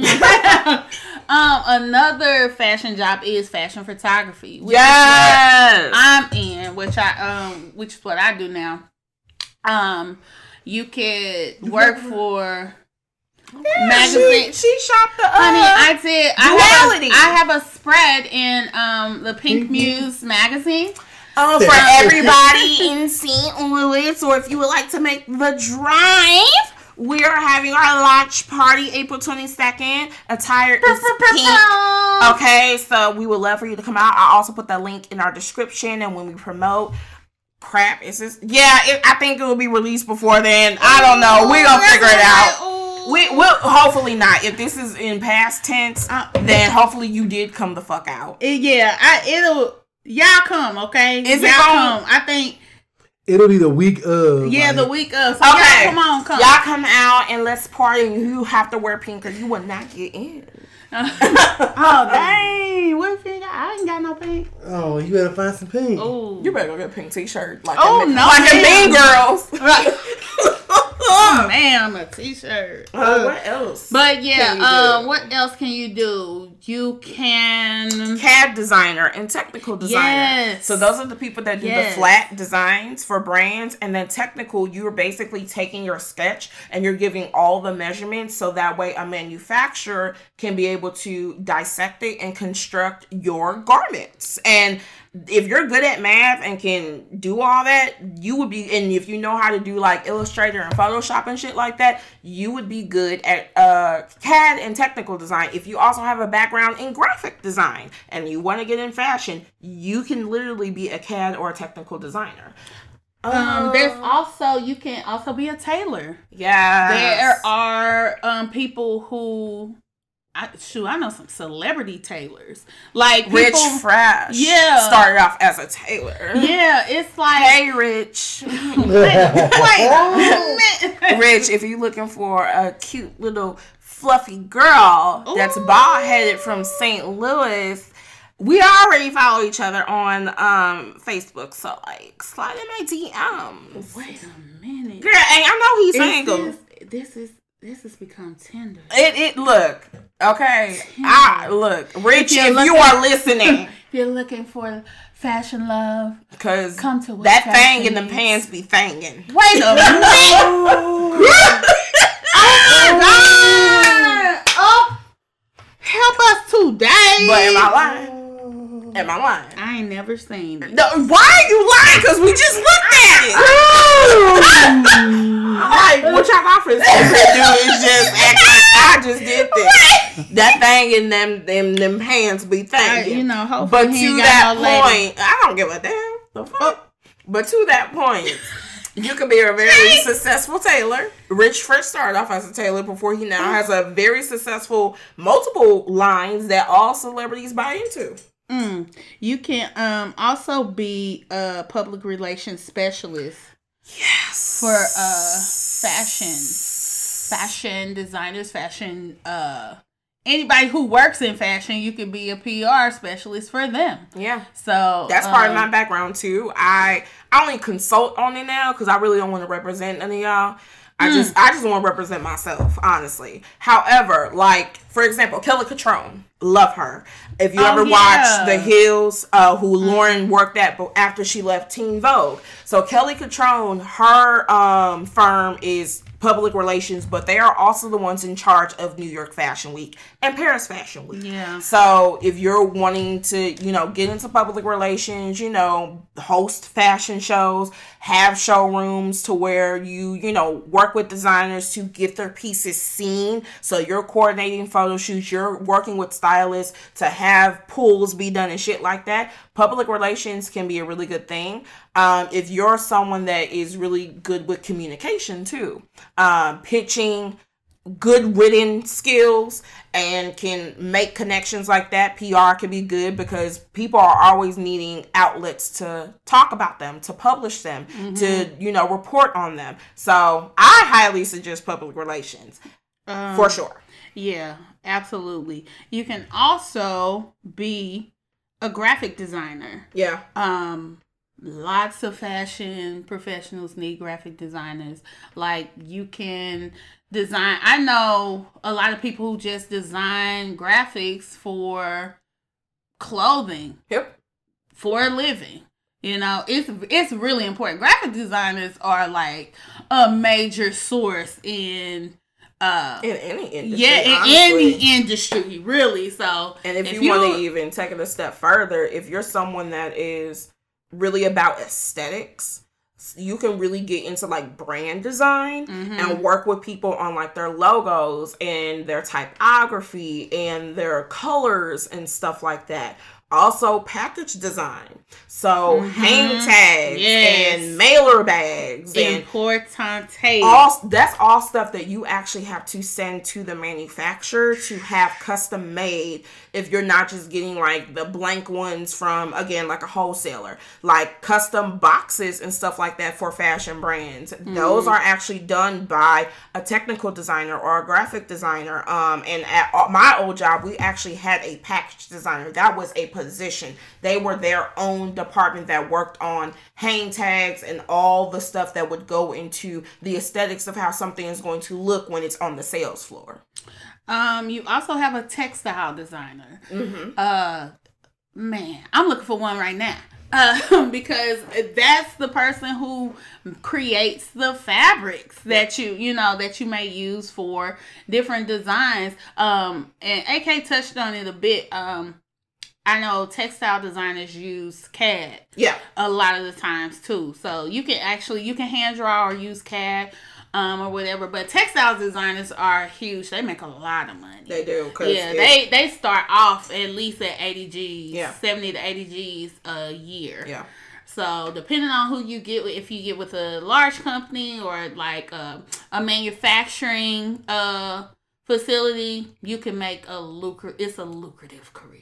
Another fashion job is fashion photography. Which is what I do now. You could work for magazines. She shopped the honey. I did. I have a spread in the Pink Muse magazine. Oh, for everybody in St. Louis, or if you would like to make the drive. We are having our launch party April 22nd. Attire is pink. Okay, so we would love for you to come out. I also put that link in our description. And when we promote, I think it will be released before then. I don't know. We're going to figure it out. We'll hopefully not. If this is in past tense, then hopefully you did come the fuck out. Yeah, y'all come, okay? Y'all come. I think. It'll be the week of. Yeah, the week of. So okay. Y'all come. Y'all come out and let's party. You have to wear pink because you will not get in. Oh, dang. What if you got? I ain't got no pink. Oh, you better find some pink. Oh, you better go get a pink t-shirt. Like the Mean Girls. Right. off. Ma'am, a t-shirt. What else? But yeah, what else can you do? You can CAD designer and technical designer. Yes. So those are the people that do the flat designs for brands, and then technical, you're basically taking your sketch and you're giving all the measurements so that way a manufacturer can be able to dissect it and construct your garments. And if you're good at math and can do all that, you would be, and if you know how to do like Illustrator and Photoshop and shit like that, you would be good at CAD and technical design. If you also have a background in graphic design and you want to get in fashion, you can literally be a CAD or a technical designer. There's also, you can also be a tailor. Yeah. There are people who... I know some celebrity tailors. Like people, Rich Fritz started off as a tailor. Yeah, it's like, hey Rich. Rich, if you're looking for a cute little fluffy girl that's bald headed from St. Louis, we already follow each other on Facebook, so like slide in my DMs. Wait a minute. Girl, and I know he's single. This has become Tinder. It look. Okay. Rich, if you are listening. If you're looking for fashion love, because come to Where That Fashion Thing in the pants be fanging. Wait a minute. Oh my God. Oh, help us today. But am I lying? I ain't never seen it. No, why are you lying? Because we just looked at it. Like, what y'all offering? I just did this. That thing in them pants be thinking. You know, hopefully. But to that point, I don't give a damn. The fuck? But to that point, you can be a very successful tailor. Rich Fritz started off as a tailor before he now has a very successful multiple lines that all celebrities buy into. You can also be a public relations specialist. Yes. For fashion designers, fashion anybody who works in fashion, you could be a PR specialist for them. Yeah. So that's part of my background too. I only consult on it now because I really don't want to represent any of y'all. I just want to represent myself, honestly. However, like for example, Kelly Cutrone, love her. If you ever watched The Hills, who Lauren worked at after she left Teen Vogue, so Kelly Cutrone, her firm is public relations, but they are also the ones in charge of New York Fashion Week and Paris Fashion Week. Yeah. So if you're wanting to, you know, get into public relations, you know, host fashion shows, have showrooms to where you know, work with designers to get their pieces seen. So you're coordinating photo shoots, you're working with stylists to have pulls be done and shit like that. Public relations can be a really good thing. If you're someone that is really good with communication too, pitching, good written skills, and can make connections like that, PR can be good because people are always needing outlets to talk about them, to publish them, to, you know, report on them. So I highly suggest public relations for sure. Yeah, absolutely. You can also be a graphic designer. Yeah. Lots of fashion professionals need graphic designers. Like you can design. I know a lot of people who just design graphics for clothing. Yep. For a living. You know, it's really important. Graphic designers are like a major source in any industry. Yeah, in any industry, really. So, and if you want to even take it a step further, if you're someone that is really about aesthetics, you can really get into like brand design and work with people on like their logos and their typography and their colors and stuff like that. Also package design. So hang tags and mailer bags and portantes. That's all stuff that you actually have to send to the manufacturer to have custom made if you're not just getting like the blank ones from, again, like a wholesaler. Like custom boxes and stuff like that for fashion brands. Those are actually done by a technical designer or a graphic designer. And at my old job, we actually had a package designer. That was a position position. They were their own department that worked on hang tags and all the stuff that would go into the aesthetics of how something is going to look when it's on the sales floor. You also have a textile designer. Mm-hmm. Man, I'm looking for one right now. Because that's the person who creates the fabrics that you may use for different designs. And AK touched on it a bit. I know textile designers use CAD a lot of the times too. So you can hand draw or use CAD. Or whatever, but textile designers are huge. They make a lot of money. They do. They start off at least at 80 G's, 70 to 80 G's a year. Yeah. So depending on who you get with, if you get with a large company or like a manufacturing facility, you can make a lucrative career.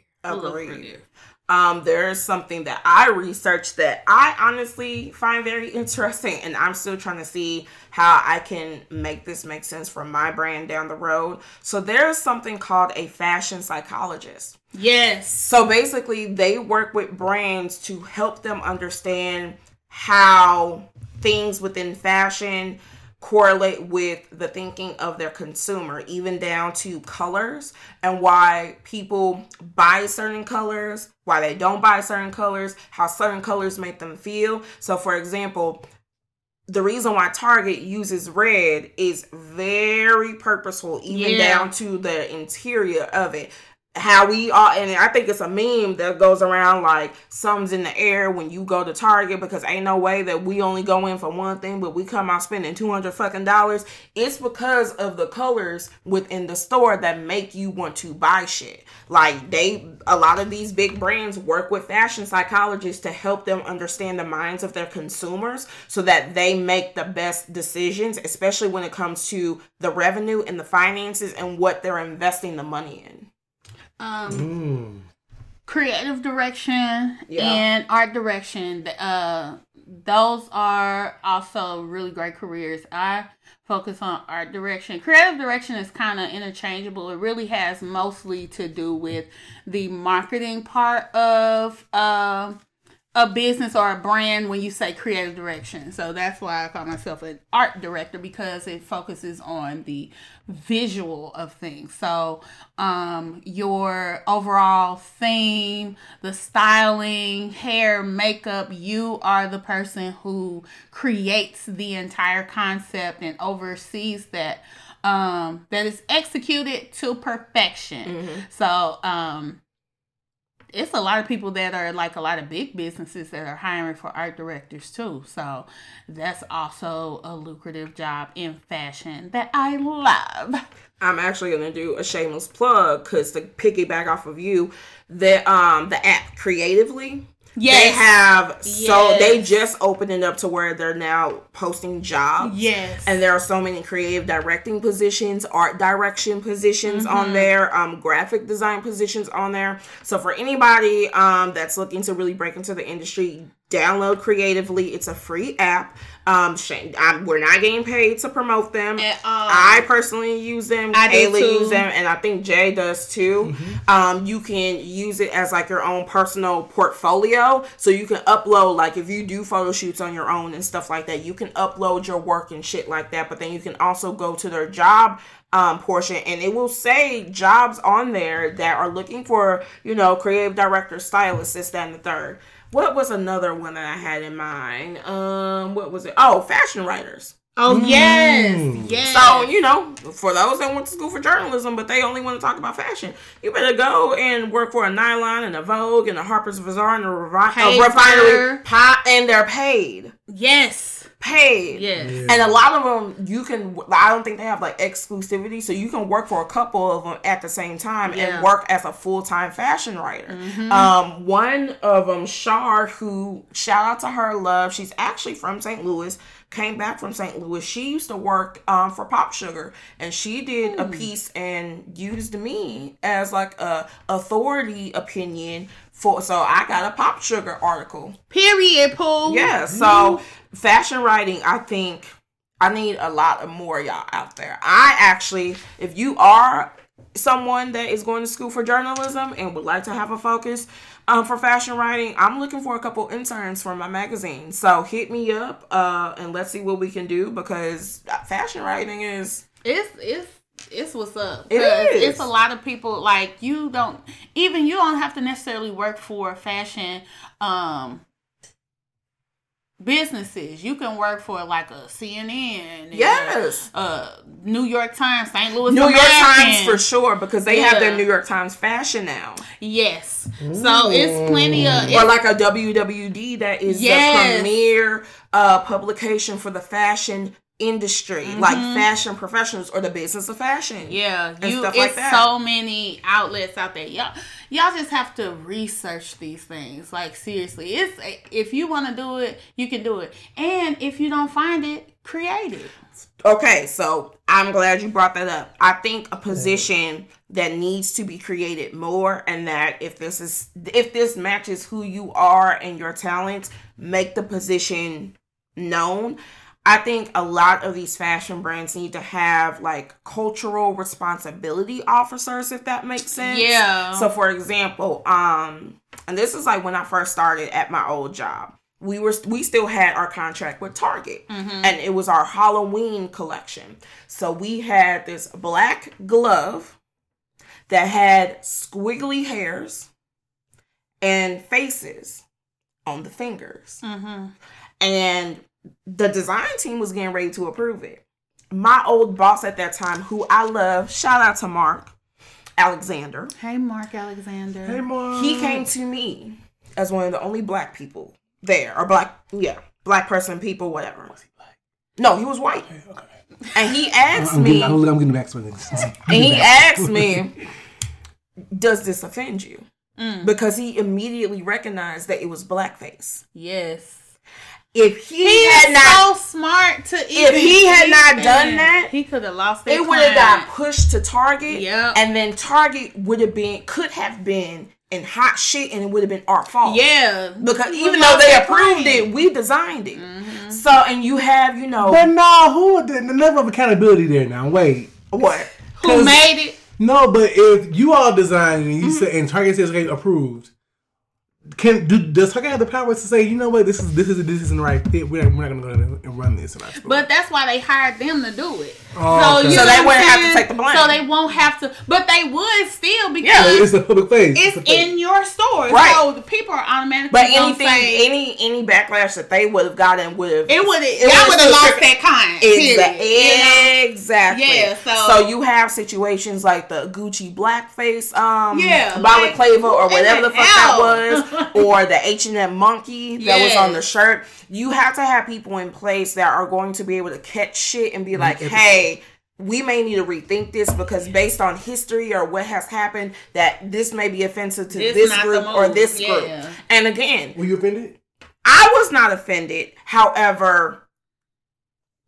There is something that I researched that I honestly find very interesting, and I'm still trying to see how I can make this make sense for my brand down the road. So there is something called a fashion psychologist. Yes. So basically, they work with brands to help them understand how things within fashion correlate with the thinking of their consumer, even down to colors and why people buy certain colors, why they don't buy certain colors, how certain colors make them feel. So for example, the reason why Target uses red is very purposeful, even down to the interior of it. How we all, and I think it's a meme that goes around like something's in the air when you go to Target, because ain't no way that we only go in for one thing, but we come out spending $200. It's because of the colors within the store that make you want to buy shit. Like a lot of these big brands work with fashion psychologists to help them understand the minds of their consumers so that they make the best decisions, especially when it comes to the revenue and the finances and what they're investing the money in. Creative direction and art direction. Those are also really great careers. I focus on art direction. Creative direction is kind of interchangeable. It really has mostly to do with the marketing part of a business or a brand when you say creative direction. So that's why I call myself an art director, because it focuses on the visual of things. So your overall theme, the styling, hair, makeup, you are the person who creates the entire concept and oversees that, that is executed to perfection. Mm-hmm. So, it's a lot of people that are like a lot of big businesses that are hiring for art directors too. So that's also a lucrative job in fashion that I love. I'm actually going to do a shameless plug, because to piggyback off of you, the app Creatively. Yes. They just opened it up to where they're now posting jobs. Yes. And there are so many creative directing positions, art direction positions on there, graphic design positions on there. So for anybody that's looking to really break into the industry, download Creatively. It's a free app. We're not getting paid to promote them. I personally use them. Kayla uses them, and I think Jay does too. Mm-hmm. You can use it as like your own personal portfolio. So you can upload, like if you do photo shoots on your own and stuff like that, you can upload your work and shit like that. But then you can also go to their job portion, and it will say jobs on there that are looking for, creative directors, stylists, this, that, and the third. What was another one that I had in mind? What was it? Oh, fashion writers. Oh, yes. So, for those that went to school for journalism, but they only want to talk about fashion, you better go and work for a Nylon and a Vogue and a Harper's Bazaar and a Refinery. And they're paid. Yes. Paid. Yes. And a lot of them, I don't think they have like exclusivity, so you can work for a couple of them at the same time and work as a full-time fashion writer. Mm-hmm. One of them, Shar, who, shout out to her, love, she's actually from St. Louis, came back from St. Louis. She used to work for Pop Sugar, and she did a piece and used me as like a authority opinion for. So I got a Pop Sugar article. Period, Pooh. Yeah. So fashion writing, I think I need a lot of more y'all out there. I actually, if you are someone that is going to school for journalism and would like to have a focus for fashion writing, I'm looking for a couple interns for my magazine. So hit me up and let's see what we can do, because fashion writing is... It's what's up. It's a lot of people, like, you don't have to necessarily work for fashion businesses. You can work for like a CNN, yes, New York Times, St. Louis, New American. York Times for sure, because they have their New York Times fashion now. Yes, ooh. So it's plenty of, or like a WWD that is the premier publication for the fashion industry, mm-hmm. like fashion professionals or the business of fashion. Yeah, and stuff like that. It's so many outlets out there. Y'all just have to research these things. Like, seriously, if you want to do it, you can do it. And if you don't find it, create it. Okay, so I'm glad you brought that up. I think a position that needs to be created more, and that if this matches who you are and your talents, make the position known. I think a lot of these fashion brands need to have, like, cultural responsibility officers, if that makes sense. Yeah. So, for example, and this is, like, when I first started at my old job. We still had our contract with Target, mm-hmm. and it was our Halloween collection. So, we had this black glove that had squiggly hairs and faces on the fingers. Mm-hmm. And the design team was getting ready to approve it. My old boss at that time, who I love, shout out to Mark Alexander. Hey, Mark Alexander. Hey, Mark. He came to me as one of the only black people there, or black person, people, whatever. Was he black? No, he was white. Okay. And he asked me. I'm getting back to this. And he asked me, "Does this offend you?" Mm. Because he immediately recognized that it was blackface. Yes. If he had not, so smart to even, if he had not done that, he could have lost that. It would have got pushed to Target, yep. and then Target could have been in hot shit, and it would have been our fault. Yeah, because even though they approved it, we designed it. Mm-hmm. So, and you have, you know, but no, who the level of accountability there now? Wait, what? Who made it? No, but if you all designed it, and you mm-hmm. said, and Target says okay, approved. Does Target have the power to say, you know what, this isn't the right fit? We're not going to go and run this. But that's why they hired them to do it. Oh, okay. So they wouldn't have to take the blame. So they won't have to, but they would still, because it's a public place. It's in your store, right? So the people are automatically. But anything, any backlash that they would have gotten would have lost that kind. Exactly. Yeah. So you have situations like the Gucci blackface, balaclava, or whatever the fuck that was. Or the H&M monkey that was on the shirt. You have to have people in place that are going to be able to catch shit and be like, hey, we may need to rethink this, because based on history or what has happened, that this may be offensive to this group or this group. And again, were you offended? I was not offended. However,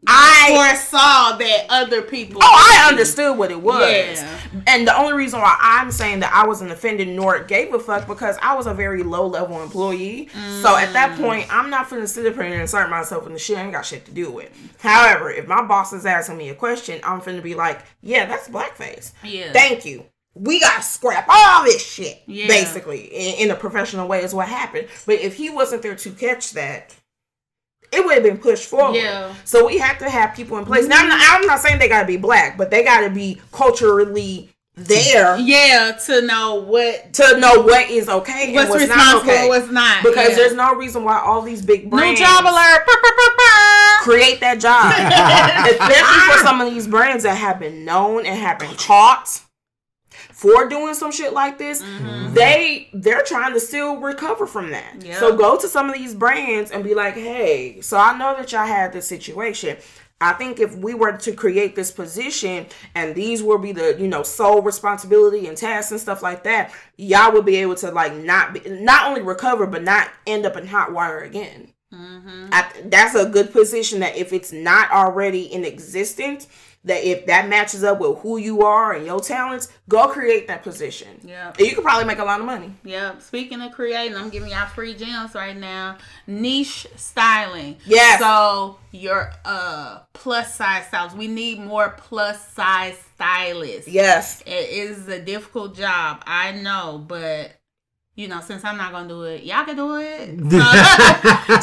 I foresaw that other people. I understood what it was. Yeah. And the only reason why I'm saying that I wasn't offended nor gave a fuck, because I was a very low level employee. Mm. So at that point, I'm not finna sit up here and insert myself in the shit. I ain't got shit to do with. However, if my boss is asking me a question, I'm finna be like, yeah, that's blackface. Yeah. Thank you. We gotta scrap all this shit. Yeah. Basically, in a professional way is what happened. But if he wasn't there to catch that, it would have been pushed forward. Yeah. So we have to have people in place. Now, I'm not saying they got to be black, but they got to be culturally there. Yeah, to know what is okay and what's not okay. What's not. Because there's no reason why all these big brands. New job alert. Create that job. Especially for some of these brands that have been known and have been caught for doing some shit like this, mm-hmm. they're trying to still recover from that. Yep. So go to some of these brands and be like, hey, so I know that y'all had this situation. I think if we were to create this position, and these will be the, sole responsibility and tasks and stuff like that, y'all would be able to, like, not only recover, but not end up in hot water again. Mm-hmm. That's a good position that if it's not already in existence, that if that matches up with who you are and your talents, go create that position. Yeah. And you can probably make a lot of money. Yeah. Speaking of creating, I'm giving y'all free gems right now. Niche styling. Yes. So your plus size styles. We need more plus size stylists. Yes. It is a difficult job. I know, but you know, since I'm not going to do it, y'all can do it. Do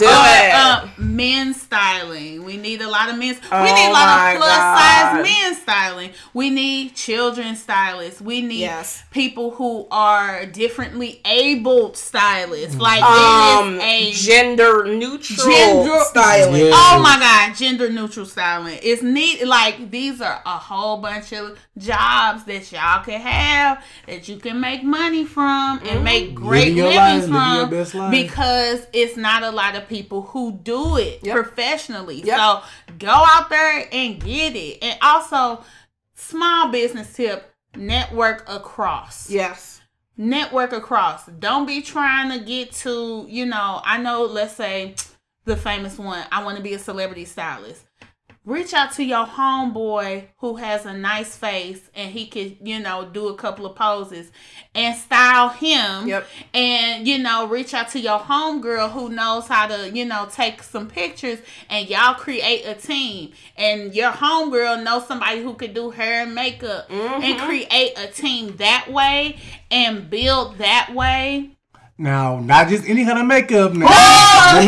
it. Men's styling. We need a lot of men's. We need a lot of plus-size men styling. We need children's stylists. We need people who are differently abled stylists. Like, it is a gender-neutral styling. Yes. Oh, my God. Gender-neutral styling. It's neat. Like, these are a whole bunch of jobs that y'all can have, that you can make money from and make great living from, because it's not a lot of people who do it professionally. Yep. So go out there and get it. And also, small business tip, network across. Yes. Network across. Don't be trying to get to, you know, I know, let's say the famous one, I want to be a celebrity stylist. Reach out to your homeboy who has a nice face and he can, you know, do a couple of poses and style him. Yep. And, you know, reach out to your homegirl who knows how to, you know, take some pictures, and y'all create a team. And your homegirl knows somebody who could do hair and makeup, and create a team that way and build that way. Now, not just any kind of makeup. Now,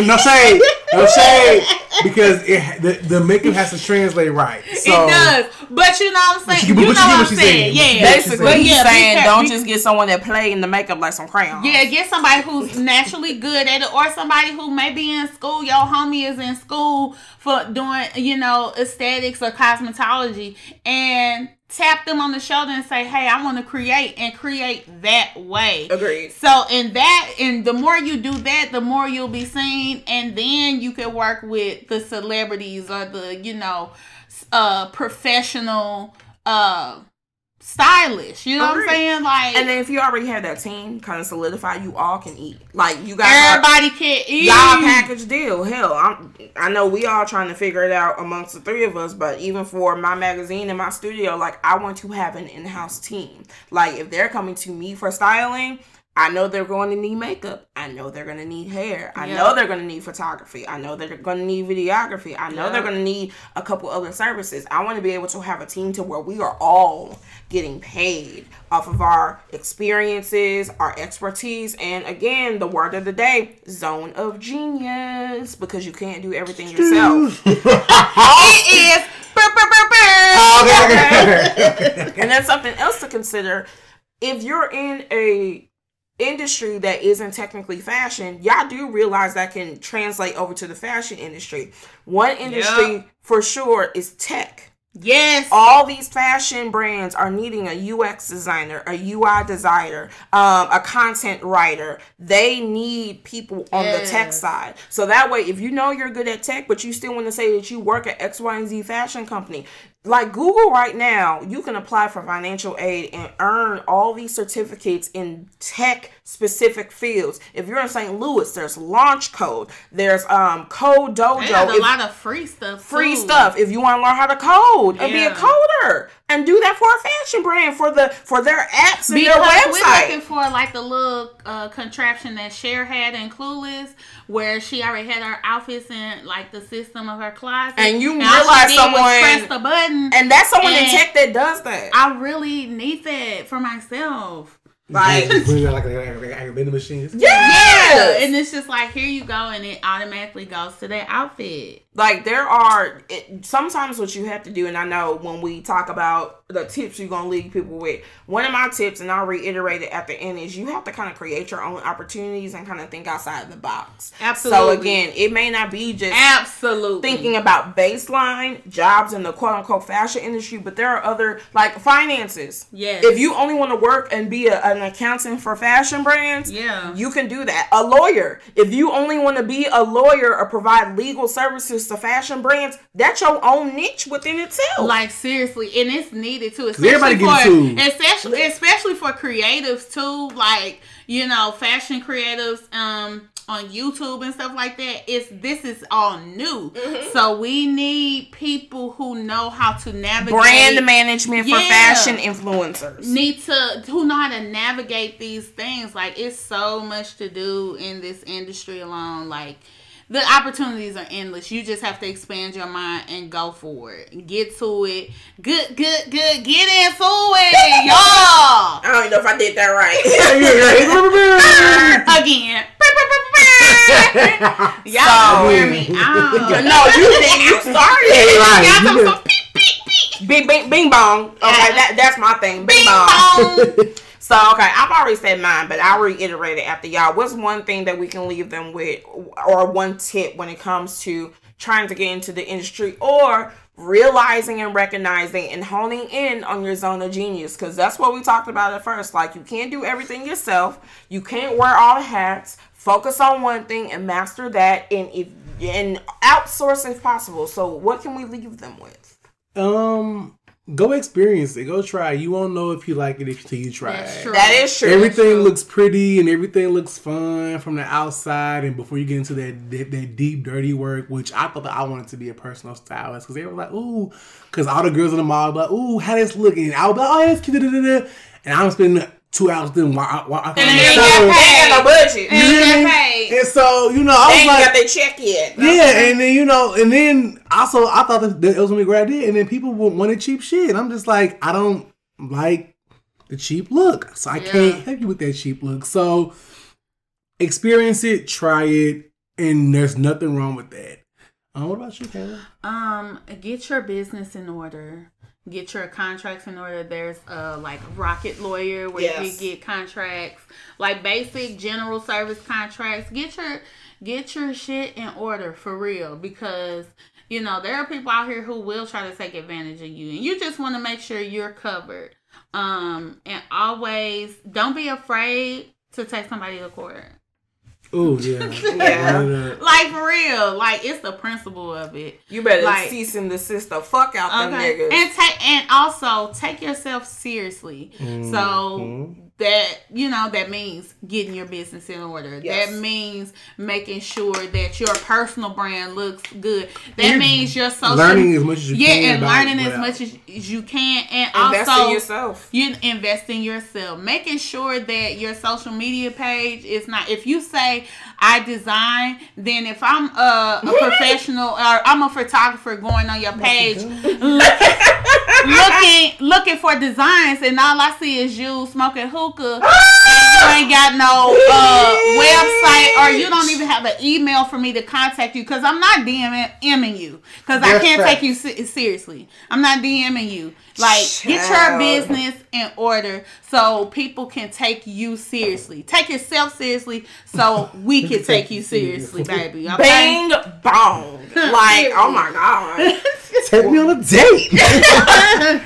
no shade, no shade, because the makeup has to translate right. So, it does, but you know what I'm saying. You know what I'm saying. Yeah, basically, he's saying don't just get someone that play in the makeup like some crayons. Yeah, get somebody who's naturally good at it, or somebody who may be in school. Your homie is in school for doing, you know, aesthetics or cosmetology, and tap them on the shoulder and say, hey, I want to create that way. Agreed. So and the more you do that, the more you'll be seen. And then you can work with the celebrities or the, you know, professional, stylish, you know what I'm saying? Like, and then if you already have that team kind of solidify, you all can eat. Like, you guys, everybody can eat. Y'all package deal. Hell, I know we all trying to figure it out amongst the three of us, but even for my magazine and my studio, like, I want to have an in-house team. Like, if they're coming to me for styling, I know they're going to need makeup. I know they're going to need hair. I know they're going to need photography. I know they're going to need videography. I know they're going to need a couple other services. I want to be able to have a team to where we are all getting paid off of our experiences, our expertise, and again, the word of the day, zone of genius, because you can't do everything yourself. It is. And that's something else to consider. If you're in a industry that isn't technically fashion, y'all do realize that can translate over to the fashion industry. One industry for sure is tech. Yes. All these fashion brands are needing a UX designer, a UI designer, a content writer. They need people on the tech side. So that way, if you know you're good at tech, but you still want to say that you work at X, Y, and Z fashion company, like Google right now, you can apply for financial aid and earn all these certificates in tech-specific fields. If you're in St. Louis, there's Launch Code. There's Code Dojo. There's a lot of free stuff, too. If you want to learn how to code and be a coder. And do that for a fashion brand, for their apps and their website. Because we're looking for like the little contraption that Cher had in Clueless, where she already had her outfits in like the system of her closet. And you realize someone pressed the button, and that's someone in tech that does that. I really need that for myself. Like, vending machines. Yeah, and it's just like, here you go, and it automatically goes to that outfit. Like, there are sometimes what you have to do, and I know when we talk about the tips you're gonna leave people with, one of my tips, and I'll reiterate it at the end, is you have to kind of create your own opportunities and kind of think outside the box. Absolutely. So again, it may not be just thinking about baseline jobs in the quote unquote fashion industry, but there are other, like finances. Yes. If you only want to work and be an accountant for fashion brands, you can do that. A lawyer, if you only want to be a lawyer or provide legal services to fashion brands, that's your own niche within itself. Like, seriously, and it's needed too. Especially for creatives too. Like, you know, fashion creatives. on YouTube and stuff like that, this is all new. Mm-hmm. So we need people who know how to navigate brand management for fashion influencers. Who know how to navigate these things. Like, it's so much to do in this industry alone. Like, the opportunities are endless. You just have to expand your mind and go for it. Get to it. Good. Get into it, y'all. I don't even know if I did that right. Again. Y'all hear me out. No, you did. You started. Right. Y'all talking about beep, beep, beep. Bing, bong. Okay, that's my thing. Bing, bong. So, okay, I've already said mine, but I'll reiterate it after y'all. What's one thing that we can leave them with, or one tip when it comes to trying to get into the industry or realizing and recognizing and honing in on your zone of genius? Because that's what we talked about at first. Like, you can't do everything yourself. You can't wear all the hats. Focus on one thing and master that, and outsource if possible. So what can we leave them with? Go experience it. Go try. You won't know if you like it until you try it. That is true. Everything looks pretty and everything looks fun from the outside. And before you get into that deep, dirty work, which I thought that I wanted to be a personal stylist, because they were like, ooh, because all the girls in the mall were like, ooh, how this looking? I was like, oh, that's cute. And I'm spending 2 hours then while I got no budget. And so, I was like, got their check yet. Yeah, and then also I thought that it was gonna be a great idea, and then people wanted cheap shit. And I'm just like, I don't like the cheap look. So I can't help you with that cheap look. So experience it, try it, and there's nothing wrong with that. What about you, Kayla? Get your business in order. Get your contracts in order. There's Rocket Lawyer where you get contracts, like basic general service contracts. Get your shit in order for real, because there are people out here who will try to take advantage of you, and you just want to make sure you're covered. And always don't be afraid to take somebody to court. Oh yeah. Yeah. Like, for real. Like, it's the principle of it. You better cease and desist the fuck out them niggas. And also take yourself seriously. Mm-hmm. So that means getting your business in order. Yes. That means making sure that your personal brand looks good. That means your social, learning as much as you can. Yeah, and learning as much as you can, and invest also in yourself. You invest in yourself, making sure that your social media page is not. If you say I design, then if I'm a professional or I'm a photographer going on your page, looking for designs, and all I see is you smoking hookah, and you ain't got no website, or you don't even have an email for me to contact you, because I'm not DMing you, because I can't take you seriously. I'm not DMing you. Like, get your business in order so people can take you seriously. Take yourself seriously so we can take you seriously, baby. Okay? Bang, bong. Like, oh my God. Take me on a date.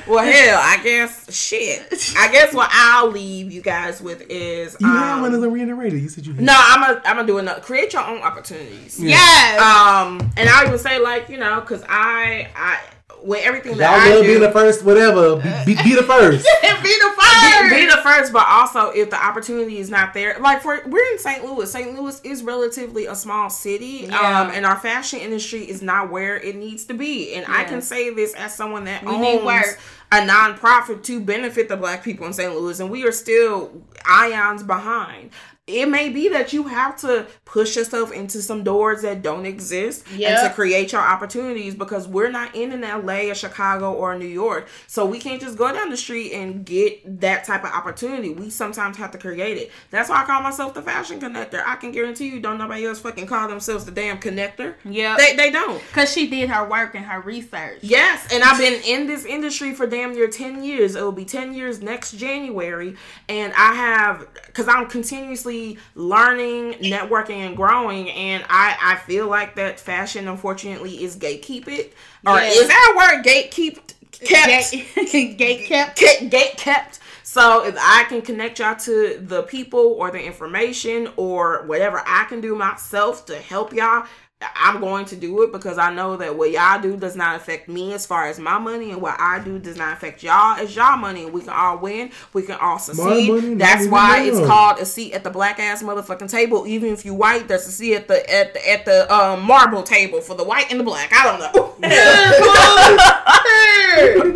Well, hell, I guess what I'll leave you guys with is... You had one of the reiterated. You said you had... No, I'm going to do another. Create your own opportunities. Yeah. Yes. And I would say, because I with everything that I do, be the first, whatever. Be the first. Be the first, but also if the opportunity is not there, we're in St. Louis. St. Louis is relatively a small city, and our fashion industry is not where it needs to be. And I can say this as someone that owns a nonprofit to benefit the Black people in St. Louis, and we are still ions behind. It may be that you have to push yourself into some doors that don't exist and to create your opportunities, because we're not in LA or Chicago or New York. So we can't just go down the street and get that type of opportunity. We sometimes have to create it. That's why I call myself the fashion connector. I can guarantee you don't nobody else fucking call themselves the damn connector. Yeah. They don't. Because she did her work and her research. Yes. And I've been in this industry for damn near 10 years. It will be 10 years next January. And because I'm continuously learning, networking, and growing, and I feel like that fashion, unfortunately, is gatekeeped. Or is that a word? Gatekept. So if I can connect y'all to the people or the information or whatever I can do myself to help y'all I'm going to do it because I know that what y'all do does not affect me as far as my money, and what I do does not affect y'all as y'all money. We can all win. We can all succeed. Money, that's why it's called a seat at the black ass motherfucking table. Even if you white, that's a seat at the marble table for the white and the black. I don't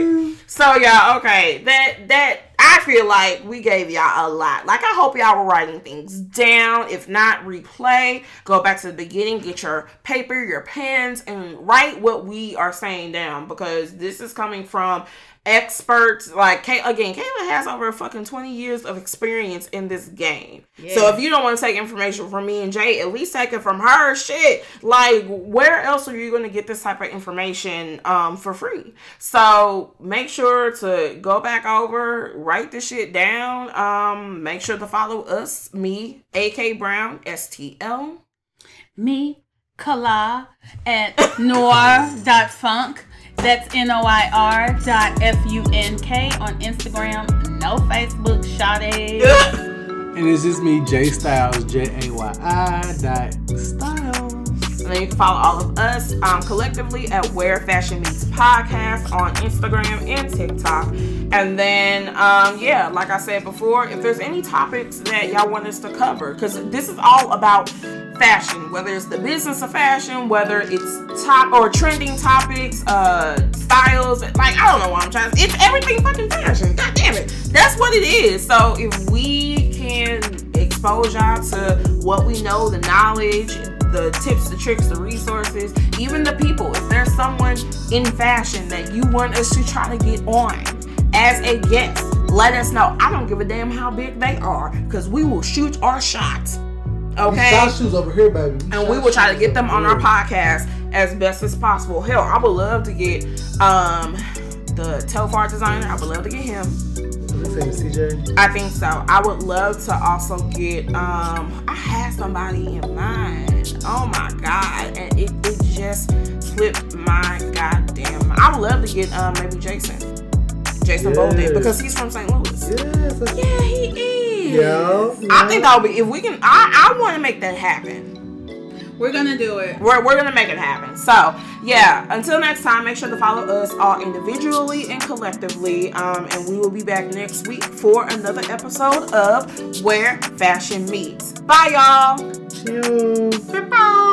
know. So y'all, okay, that I feel like we gave y'all a lot. Like, I hope y'all were writing things down. If not, replay. Go back to the beginning. Get your paper, your pens, and write what we are saying down. Because this is coming from experts. Like, Kayla has over fucking 20 years of experience in this game. Yeah. So if you don't want to take information from me and Jay, at least take it from her. Shit. Like, where else are you going to get this type of information for free? So make sure to go back over, write this shit down. Make sure to follow us, me, AK Brown STL, me, Kala at noir.funk. That's noir.funk on Instagram. No Facebook, shawty. And it's just me, Jay Styles, JAYI.Styles. And then you can follow all of us collectively at Where Fashion Meets Podcast on Instagram and TikTok. And then, like I said before, if there's any topics that y'all want us to cover, because this is all about fashion, whether it's the business of fashion, whether it's top or trending topics, styles, like, I don't know what I'm trying to say. It's everything fucking fashion. God damn it. That's what it is. So if we can expose y'all to what we know, the knowledge, the tips, the tricks, the resources, even the people. If there's someone in fashion that you want us to try to get on as a guest, let us know. I don't give a damn how big they are, because we will shoot our shots. Okay? Shot shoes over here, baby. And we will try to get them on our podcast as best as possible. Hell, I would love to get the Telfar designer. I would love to get him. CJ? I think so. I would love to also get, I had somebody in mind. Oh my God. And it just slipped my goddamn mind. I would love to get maybe Jason yes. Bolden, because he's from St. Louis. Yes. Yeah, he is. Yeah. I think that'll be, if we can, I want to make that happen. We're going to do it. We're going to make it happen. So, yeah. Until next time, make sure to follow us all individually and collectively. And we will be back next week for another episode of Where Fashion Meets. Bye, y'all. Cheers. Bye-bye.